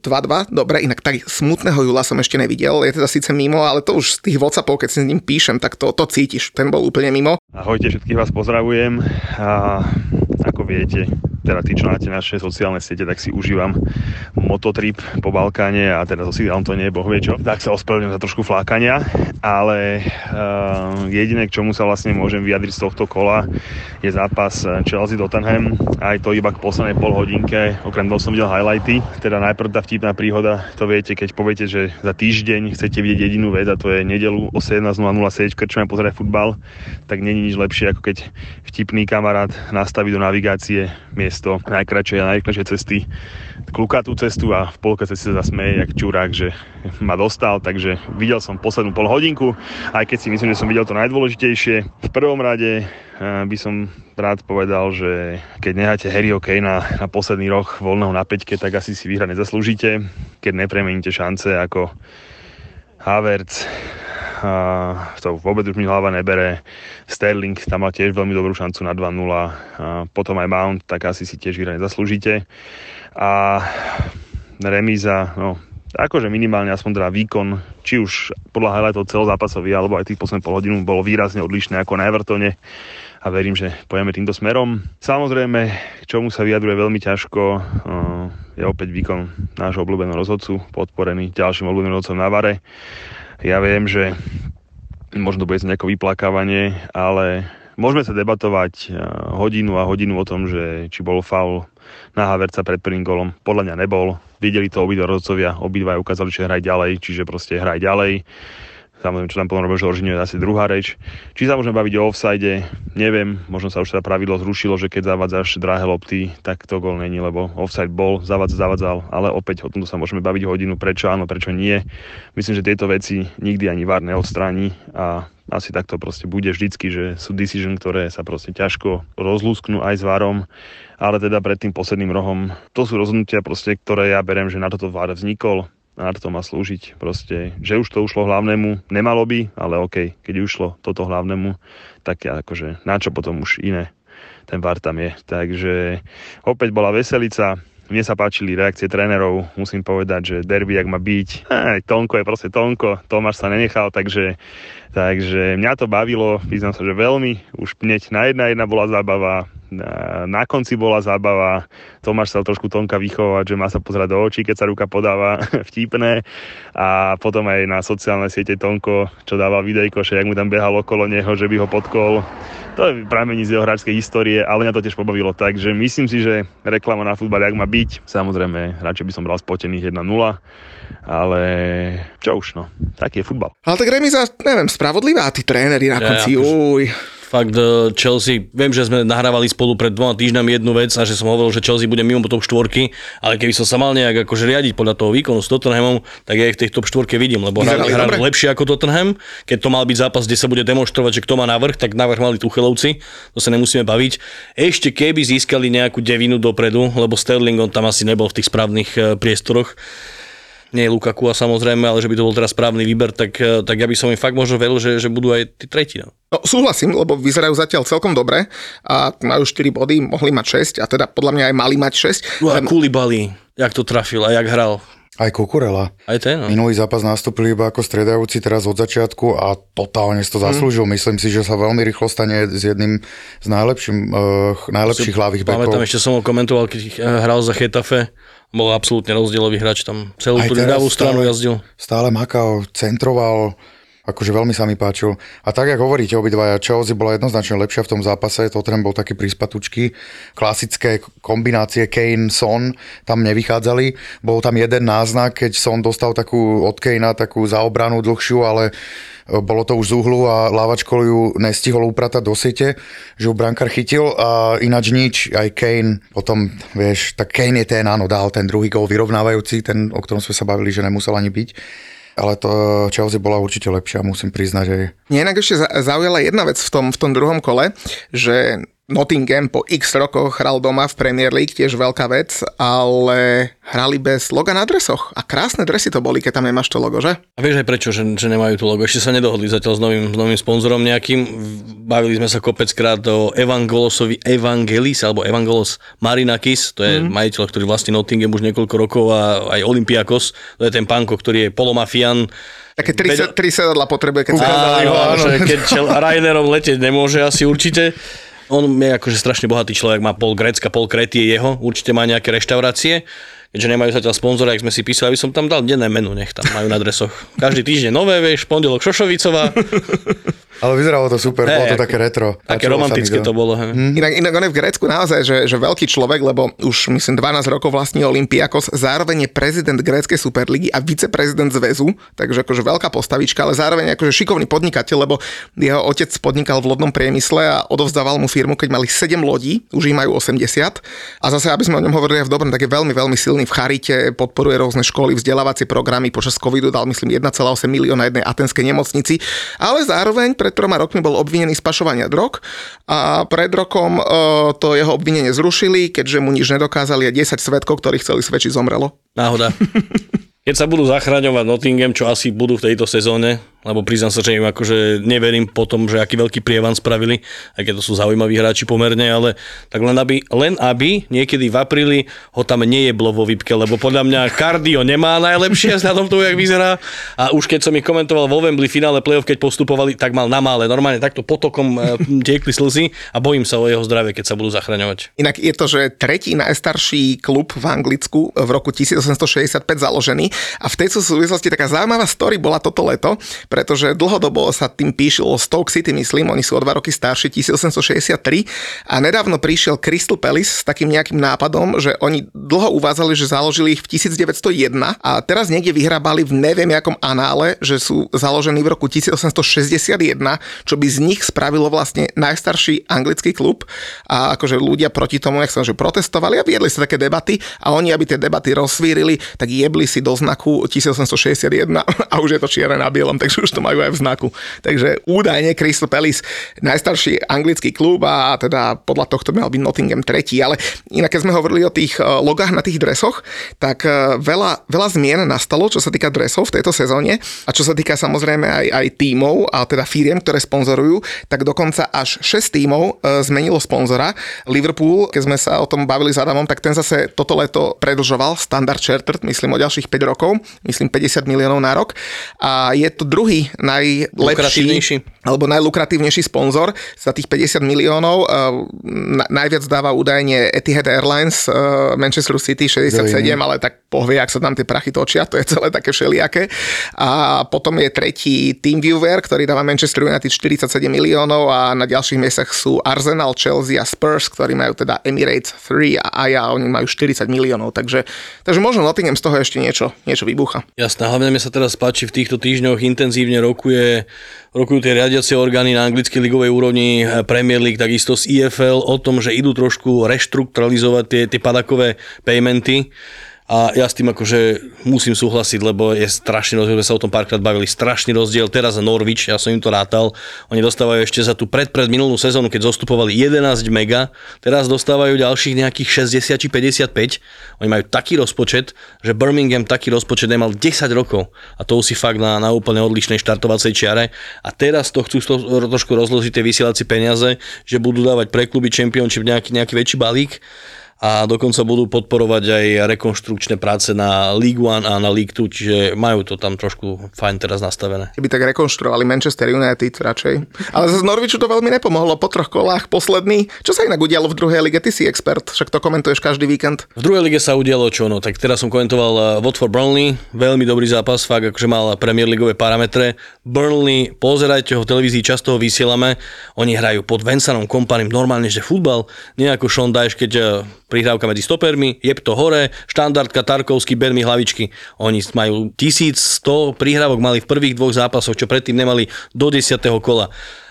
dva dva, dobre, inak tak smutného Jula som ešte nevidel, je teda síce mimo, ale to už z tých WhatsAppov, keď si s ním píšem, tak to, to cítiš, ten bol úplne mimo. Ahojte, všetkých vás pozdravujem a ako viete, teda tí, čo máte naše sociálne siete, tak si užívam mototrip po Balkáne a teda to si tam to nie je bohviečo, tak sa ospravedlňujem za trošku flákania, ale uh, jediné, k čomu sa vlastne môžem vyjadriť z tohto kola, je zápas Chelsea Tottenham, aj to iba k poslednej polhodinke, okrem toho som videl highlighty, teda najprv tá vtipná príhoda, to viete, keď poviete, že za týždeň chcete vidieť jedinú vec a to je nedeľu o sedemnásť nula nula krčme pozerať futbal, tak není nič lepšie ako keď vtipný kamarát nastaví do navigácie miesto najkračšej a najrychlejšej cesty, kľuká tú cestu a v polke cesty sa zasmeje jak čurák, že ma dostal, takže videl som poslednú polhodinku, aj keď si myslím, že som videl to najdôležitejšie. V prvom rade by som rád povedal, že keď necháte Harryho Kanea na posledný roh voľného na päťke, tak asi si výhrať nezaslúžite, keď nepremeníte šance ako Havertz, a to vôbec už mi hlava nebere, Sterling tam mal tiež veľmi dobrú šancu na dva nula, a potom aj Mount, tak asi si tiež výhrať nezaslúžite, a remíza, no akože minimálne aspoň teda výkon, či už podľa highlightov celozápasový alebo aj tých posledných pol hodinu bolo výrazne odlišné ako na Evertone a verím, že pojeme týmto smerom. Samozrejme, k čomu sa vyjadruje veľmi ťažko, je opäť výkon nášho obľúbeného rozhodcu, podporený ďalším obľúbeným rozhodcom na VARe. Ja viem, že možno bude sa nejaké vyplakávanie, ale môžeme sa debatovať hodinu a hodinu o tom, že či bol faul na Havertza pred prvým golom. Podľa mňa nebol. Videli to obidva rozhodcovia, obidva ukázali, že hraj ďalej, čiže proste hraj ďalej. Samozrejme, čo tam potom robil Žoržinho, je asi druhá reč. Či sa môžeme baviť o offside, neviem, možno sa už teda pravidlo zrušilo, že keď zavádzaš drahé lopty, tak to gól není, lebo offside bol, zavádza, zavádzal, ale opäť o tomto sa môžeme baviť hodinu, prečo áno, prečo nie. Myslím, že tieto veci nikdy ani VAR neodstráni a asi takto proste bude vždycky, že sú decision, ktoré sa proste ťažko rozlúsknú aj s VARom, ale teda pred tým posledným rohom. To sú rozhodnutia proste, ktoré ja beriem, že na toto VAR vznikol. A na to má slúžiť proste, že už to ušlo hlavnému, nemalo by, ale okej, keď ušlo toto hlavnému, tak ja akože, na čo potom už iné, ten VAR tam je. Takže opäť bola veselica, mne sa páčili reakcie trénerov, musím povedať, že derby, ak má byť, aj Tonko je proste Tonko, Tomáš sa nenechal, takže, takže mňa to bavilo, vyznam sa, že veľmi, už hneď na jedna jedna bola zábava, Na, na konci bola zábava, Tomáš sa trošku Tonka vychovať, že má sa pozerať do očí, keď sa ruka podáva, vtipné, a potom aj na sociálnej siete Tonko, čo dával videjko, že jak mu tam behal okolo neho, že by ho podkol, to je pramení z jeho hráčskej histórie, ale mňa to tiež pobavilo, takže myslím si, že reklama na futbal jak má byť, samozrejme radšej by som bral spotených jedna nula, ale čo už, no, taký je futbal. Ale tak remíza, neviem, spravodlivá, tí tréneri na konci, ja, uj. Fakt, Chelsea, viem, že sme nahrávali spolu pred dvoma týždňami jednu vec a že som hovoril, že Chelsea bude mimo po top štvorky, ale keby som sa mal nejak akože riadiť podľa toho výkonu s Tottenhamom, tak ja ich v tej top štvorke vidím, lebo hrali hrali lepšie ako Tottenham. Keď to mal byť zápas, kde sa bude demonštrovať, že kto má navrh, tak navrh mali Tuchelovci, to sa nemusíme baviť. Ešte keby získali nejakú devinu dopredu, lebo Sterling on tam asi nebol v tých správnych priestoroch. Nie Lukaku a samozrejme, ale že by to bol teraz správny výber, tak, tak ja by som im fakt možno veril, že, že budú aj tí tretí. No. No, súhlasím, lebo vyzerajú zatiaľ celkom dobre a majú štyri body, mohli mať šesť a teda podľa mňa aj mali mať šesť. No a Koulibaly, jak to trafil a jak hral. Aj Cucurella. Aj ten, no. Minulý zápas nastúpil iba ako stredajúci teraz od začiatku a totálne si to zaslúžil. Mm. Myslím si, že sa veľmi rýchlo stane s jedným z najlepším, uh, najlepších ľavých bekov. Pamätám, ešte som ho komentoval, keď hral za Chetafe. Bol absolútne rozdielový hráč, tam celú tú ľavú stranu jazdil. Stále makal, centroval, akože veľmi sa mi páčil. A tak, jak hovoríte obidvaja, Chelsea bola jednoznačne lepšia v tom zápase, Tottenham bol taký príspatučky, klasické kombinácie Kane-Son tam nevychádzali, bol tam jeden náznak, keď Son dostal takú od Kanea takú zaobranú dlhšiu, ale bolo to už z úhlu a Lávačko ju nestihol upratať do siete, že ju brankár chytil a ináč nič, aj Kane, potom, vieš, tak Kane je ten, áno, dal ten druhý gól vyrovnávajúci, ten, o ktorom sme sa bavili, že nemusel ani byť. ale to Chelsea bola určite lepšia, musím priznať. Že... Mne inak ešte zaujala jedna vec v tom, v tom druhom kole, že Nottingham po x rokoch hral doma v Premier League, tiež veľká vec, ale hrali bez loga na dresoch. A krásne dresy to boli, keď tam nemáš to logo, že? A vieš aj prečo, že, že nemajú tu logo? Ešte sa nedohodli zatiaľ s novým, s novým sponzorom nejakým. Bavili sme sa kopeckrát o Evangolosovi Evangelis, alebo Evangelos Marinakis, to je mm. majiteľ, ktorý vlastní Nottingham už niekoľko rokov a aj Olympiakos, to je ten pánko, ktorý je polomafián. Také tri, Beďo... tri sedadla potrebuje, keď sa ukázali ho. Áno, keď Rainerom letieť nemôže asi určite. On je akože strašne bohatý človek, má pol Grécka, pol Kréty je jeho, určite má nejaké reštaurácie, keďže nemajú zatiaľ sponzora, ak sme si písali, aby som tam dal denné menu, nech tam majú na dresoch. Každý týždeň nové, vieš, pondelok Šošovicová. Ale vyzeralo to super, hey, bolo to také retro. Také romantické to bolo. Hm. Inak, inak on je v Grécku naozaj, že, že veľký človek, lebo už myslím dvanásť rokov vlastní Olympiakos, zároveň je prezident Gréckej superligy a viceprezident zväzu, takže akože veľká postavička, ale zároveň akože šikovný podnikateľ, lebo jeho otec podnikal v lodnom priemysle a odovzdával mu firmu, keď mali sedem lodí, už ich majú osemdesiat. A zase, aby sme o ňom hovorili aj v dobrom, tak je veľmi, veľmi silný v charite, podporuje rôzne školy, vzdelávacie programy, počas covidu dal myslím jeden celá osem milióna jednej atenskej nemocnici, ale zároveň pred troma rokmi bol obvinený z pašovania drog a pred rokom e, to jeho obvinenie zrušili, keďže mu nič nedokázali a desať svedkov, ktorí chceli svedčiť, zomrelo. Náhoda. Keď sa budú zachraňovať Nottingham, čo asi budú v tejto sezóne, lebo priznám sa, že im akože neverím potom, že aký veľký prievan spravili, aj keď to sú zaujímaví hráči pomerne, ale tak len aby, len aby niekedy v apríli ho tam nejeblo vo výpke, lebo podľa mňa kardio nemá najlepšie vzhľadom toho, jak vyzerá. A už keď som ich komentoval vo Wembley finále play-off, keď postupovali, tak mal na mále. Normálne takto potokom tiekli slzy a bojím sa o jeho zdravie, keď sa budú zachraňovať. Inak je to, že tretí najstarší klub v Anglicku v roku tisícosemstošesťdesiatpäť založený. A v tejto súvislosti taká zaujímavá story bola toto leto, pretože dlhodobo sa tým píšilo Stoke City, myslím, oni sú o dva roky starší, tisícosemstošesťdesiattri, a nedávno prišiel Crystal Palace s takým nejakým nápadom, že oni dlho uvádzali, že založili ich v devätnásť nula jeden a teraz niekde vyhrábali v neviem jakom anále, že sú založení v roku tisícosemstošesťdesiatjeden, čo by z nich spravilo vlastne najstarší anglický klub, a akože ľudia proti tomu nechcem, že protestovali a viedli sa také debaty a oni, aby tie debaty rozsvírili, tak jebli si do znaku tisícosemstošesťdesiatjeden a už je to čierne na bielom, takže už to majú aj v znaku. Takže údajne Crystal Palace najstarší anglický klub a teda podľa tohto mal byť Nottingham tretí, ale inak keď sme hovorili o tých logách na tých dresoch, tak veľa, veľa zmien nastalo, čo sa týka dresov v tejto sezóne a čo sa týka samozrejme aj, aj tímov a teda firiem, ktoré sponzorujú, tak dokonca až šesť tímov zmenilo sponzora. Liverpool, keď sme sa o tom bavili s Adamom, tak ten zase toto leto predlžoval Standard Chartered, myslím o ďalších päť rokov, myslím päťdesiat miliónov na rok, a je to druhý najlepší alebo najlukratívnejší sponzor za tých päťdesiat miliónov. Na, najviac dáva údajne Etihad Airlines, Manchester City šesťdesiatsedem, ale tak povie, ak sa tam tie prachy točia, to je celé také všelijaké. A potom je tretí TeamViewer, ktorý dáva Manchester United štyridsaťsedem miliónov a na ďalších miestach sú Arsenal, Chelsea a Spurs, ktorí majú teda Emirates tri a Aja, oni majú štyridsať miliónov, takže, takže možno Nottingham z toho ešte niečo, niečo vybucha. Jasné, hlavne mi sa teraz páči, v týchto týždňoch intenzívne rokuje, rokujú tie riadiacie orgány na anglickej ligovej úrovni, Premier League, takisto z í ef el, o tom, že idú trošku reštrukturalizovať tie, tie padakové paymenty. A ja s tým akože musím súhlasiť, lebo je strašný rozdiel, sme sa o tom párkrát bavili, strašný rozdiel, teraz Norwich, ja som im to rátal, oni dostávajú ešte za tú predpred minulú sezónu, keď zostupovali jedenásť mega, teraz dostávajú ďalších nejakých šesťdesiat či päťdesiatpäť, oni majú taký rozpočet, že Birmingham taký rozpočet nemal desať rokov a to už si fakt na, na úplne odlišnej štartovacej čiare a teraz to chcú trošku rozložiť tie vysielacie peniaze, že budú dávať pre kluby Championship nejaký, nejaký väčší balík. A dokonca budú podporovať aj rekonštrukčné práce na League One a na League Two, čiže majú to tam trošku fajn teraz nastavené. Keby tak rekonštruovali Manchester United radšej. Ale z Norwichu to veľmi nepomohlo po troch kolách posledný. Čo sa inak udialo v druhej lige? Ty si expert, však to komentuješ každý víkend. V druhej lige sa udialo čo? No, tak teraz som komentoval Watford Burnley, veľmi dobrý zápas, fakt akože mal Premier Leagueové parametre. Burnley, pozerajte ho v televízii, často ho vysielame. Oni hrajú pod Vincentom Kompanym normálne, že futbal, nie ako Sean Dyche, keď prihrávka medzi stopermi, je to hore, štandardka, Tarkovský, bermi hlavičky. Oni majú tisícsto prihrávok, mali v prvých dvoch zápasoch, čo predtým nemali do desiateho kola.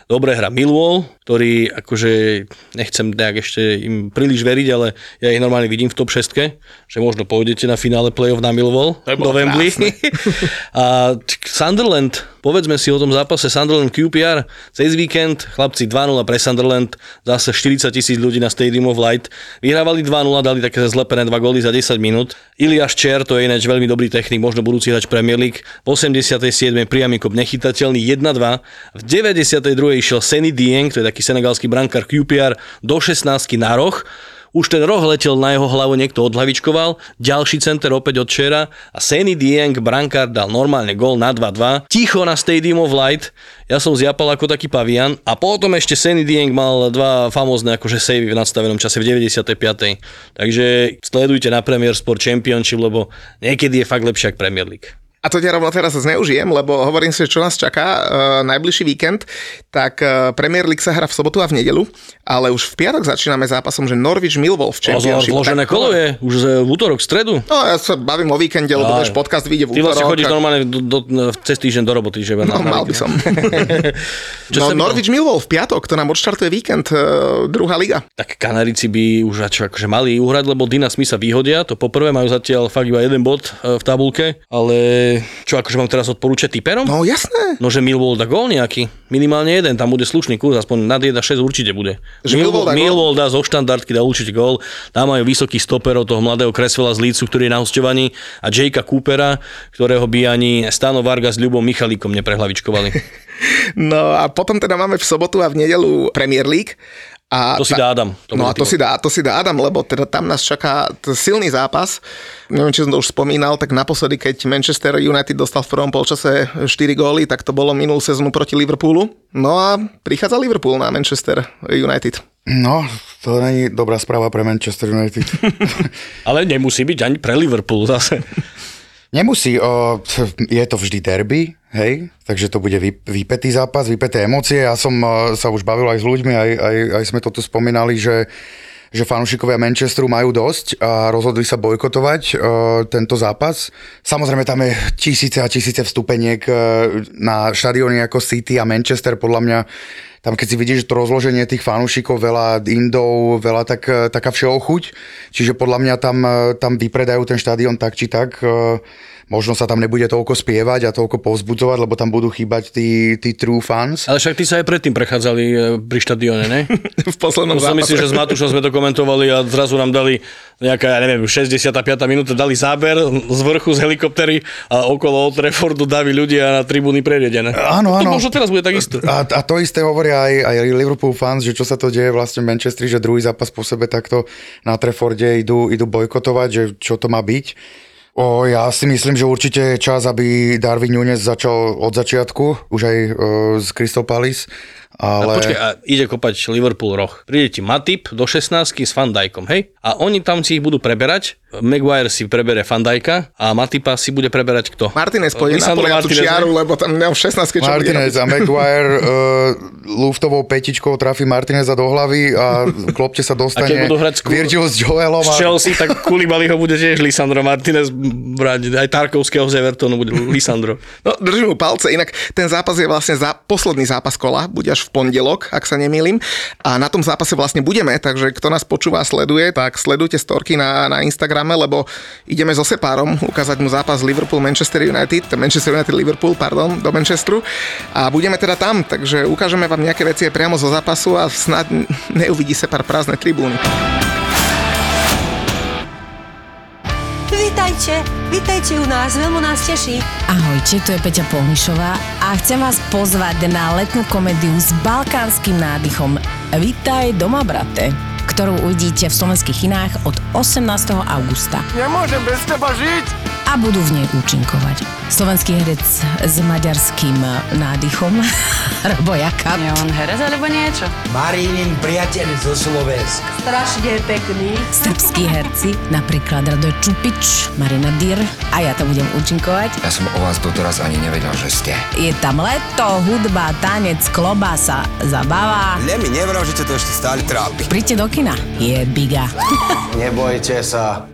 Dobre hra Millwall, ktorý akože nechcem nejak ešte im príliš veriť, ale ja ich normálne vidím v top šestke, že možno pôjdete na finále play-off na Millwall do Wembley. A Sunderland, povedzme si o tom zápase Sunderland Q P R cez víkend, chlapci dva nula pre Sunderland, zase štyridsať tisíc ľudí na Stadium of Light. Vyhrávali dva nula, dali také zlepené dva góly za desať minút. Iliáš Čer, to je ináč veľmi dobrý technik, možno budúci hráč Premier League. V osemdesiatej siedmej priamy kop nechytateľný jedna dva. V deväťdesiatej druhej išiel Seny Dieng, to je taký senegalský brankár Q P R, do šestnástky na roh. Už ten roh letel na jeho hlavu, niekto odhlavičkoval, ďalší center opäť od Čera a Seny Dieng, brankár, dal normálne gól na dva dva. Ticho na Stadium of Light, ja som zjapal ako taký pavian a potom ešte Seny Dieng mal dva famózne akože savey v nadstavenom čase v deväťdesiatej piatej Takže sledujte na Premier Sport Championship, lebo niekedy je fakt lepšie ako Premier League. A to ťa rovno teraz zneužijem, lebo hovorím si, čo nás čaká e, najbližší víkend, tak e, Premier League sa hrá v sobotu a v nedeľu, ale už v piatok začíname zápasom, že Norwich Millwall v Championship. Vložené kolo je, už z, v útorok, v stredu. No ja sa bavím o víkende, lebo náš podcast vyjde v útorok. Ty vlastne chodíš tak... normálne do, do, cez týždeň do roboty, že? No mal by som. No Norwich Millwall v piatok, to nám odštartuje víkend, e, druhá liga. Tak Kanárici by už čo, akože mali uhrať, lebo Dina Smith sa vyhodia, to poprvé majú zatiaľ fakt iba jeden bod v tabuľke, ale čo, akože mám teraz odporúčať typerom? No jasné. No, že Millwall dá gól nejaký. Minimálne jeden, tam bude slušný kurz, aspoň nad jeden šesť určite bude. Millwall, Millwall dá zo štandardky, dá určite gól. Tam majú vysokých stoperov, toho mladého Cresswella z Leedsu, ktorý je na hosťovaní, a Jakea Coopera, ktorého by ani Stano Varga s Ľubom Michalíkom neprehlavičkovali. No a potom teda máme v sobotu a v nedeľu Premier League. A to si dá Adam. To no a to si dá, to si dá Adam, lebo teda tam nás čaká silný zápas. Neviem, či som to už spomínal, tak naposledy, keď Manchester United dostal v prvom polčase štyri góly, tak to bolo minulú sezónu proti Liverpoolu. No a prichádza Liverpool na Manchester United. No, to nie je dobrá správa pre Manchester United. Ale nemusí byť ani pre Liverpool zase. Nemusí, o, je to vždy derby, hej, takže to bude vy, vypätý zápas, vypäté emócie. Ja som o, sa už bavil aj s ľuďmi, aj, aj, aj sme to tu spomínali, že, že fanúšikovia Manchesteru majú dosť a rozhodli sa bojkotovať o, tento zápas. Samozrejme, tam je tisíce a tisíce vstupeniek na štadióny ako City a Manchester, podľa mňa. Tam keď si vidíš to rozloženie tých fanúšikov, veľa Indov, veľa tak, taká všeochuť, čiže podľa mňa tam, tam vypredajú ten štadión tak či tak, možno sa tam nebude toľko spievať a toľko povzbudzovať, lebo tam budú chýbať tí, tí true fans. Ale však ty sa aj predtým prechádzali pri štadióne, ne? V poslednom zápase. Myslím, že s Matúšom sme to komentovali a zrazu nám dali nejaká, ja neviem, šesťdesiata piata minúta, dali záber z vrchu z helikoptery a okolo Old Traffordu daví ľudia na tribúny preriedené. Áno, áno. To možno teraz bude tak isto. A, a to isté hovorí aj, aj Liverpool fans, že čo sa to deje vlastne v Manchesteri, že druhý zápas po sebe takto na Trafforde idú, idú bojkotovať, že čo to má byť. O, ja si myslím, že určite je čas, aby Darwin Núñez začal od začiatku, už aj o, z Crystal Palace. Ale... A počkaj, a ide kopať Liverpool roh. Príde ti Matip do šestnástky s Van Dijkom, hej? A oni tam si ich budú preberať. Maguire si prebere Van Dijka a Matipa si bude preberať kto? Martinez pôjde na poliatu čiaru, lebo tam v šestnástke čo Martinez a Maguire uh, luftovou petičkou trafí Martineza do hlavy a klopte sa dostane Virgil s Joelom. Z Chelsea, tak Koulibaly ho bude tiež Lisandro Martinez brať. Aj Tarkovského z Evertonu bude Lisandro. No, držím mu palce, inak ten zápas je vlastne za posledný zápas kola, bude až v pondelok, ak sa nemýlim. A na tom zápase vlastne budeme, takže kto nás počúva a sleduje, tak sledujte storky na, na Instagrame, lebo ideme so Sepárom ukázať mu zápas Liverpool-Manchester United, Manchester United-Liverpool, pardon, do Manchesteru. A budeme teda tam, takže ukážeme vám nejaké veci priamo zo zápasu a snad neuvidí Sepár prázdne tribúny. Vítajte, vítajte u nás, veľmi nás teší. Ahojte, tu je Peťa Polnišová a chcem vás pozvať na letnú komédiu s balkánskym nádychom Vítaj doma, brate, ktorú uvidíte v slovenských kinách od osemnásteho augusta. Nemôžem bez teba žiť! A budú v nej účinkovať slovenský herec s maďarským nádychom Robo Jakab. Je on herec alebo niečo? Marínin priateľ zo Slovenska. Strašne pekný. Srbskí herci, napríklad Radoj Čupič, Marina Dyr a ja to budem účinkovať. Ja som o vás doteraz ani nevedel, že ste. Je tam leto, hudba, tanec, klobasa, zabava. Lemi, nevral, že to ešte stále trápi. Príďte do kina. Je biga. Nebojte sa.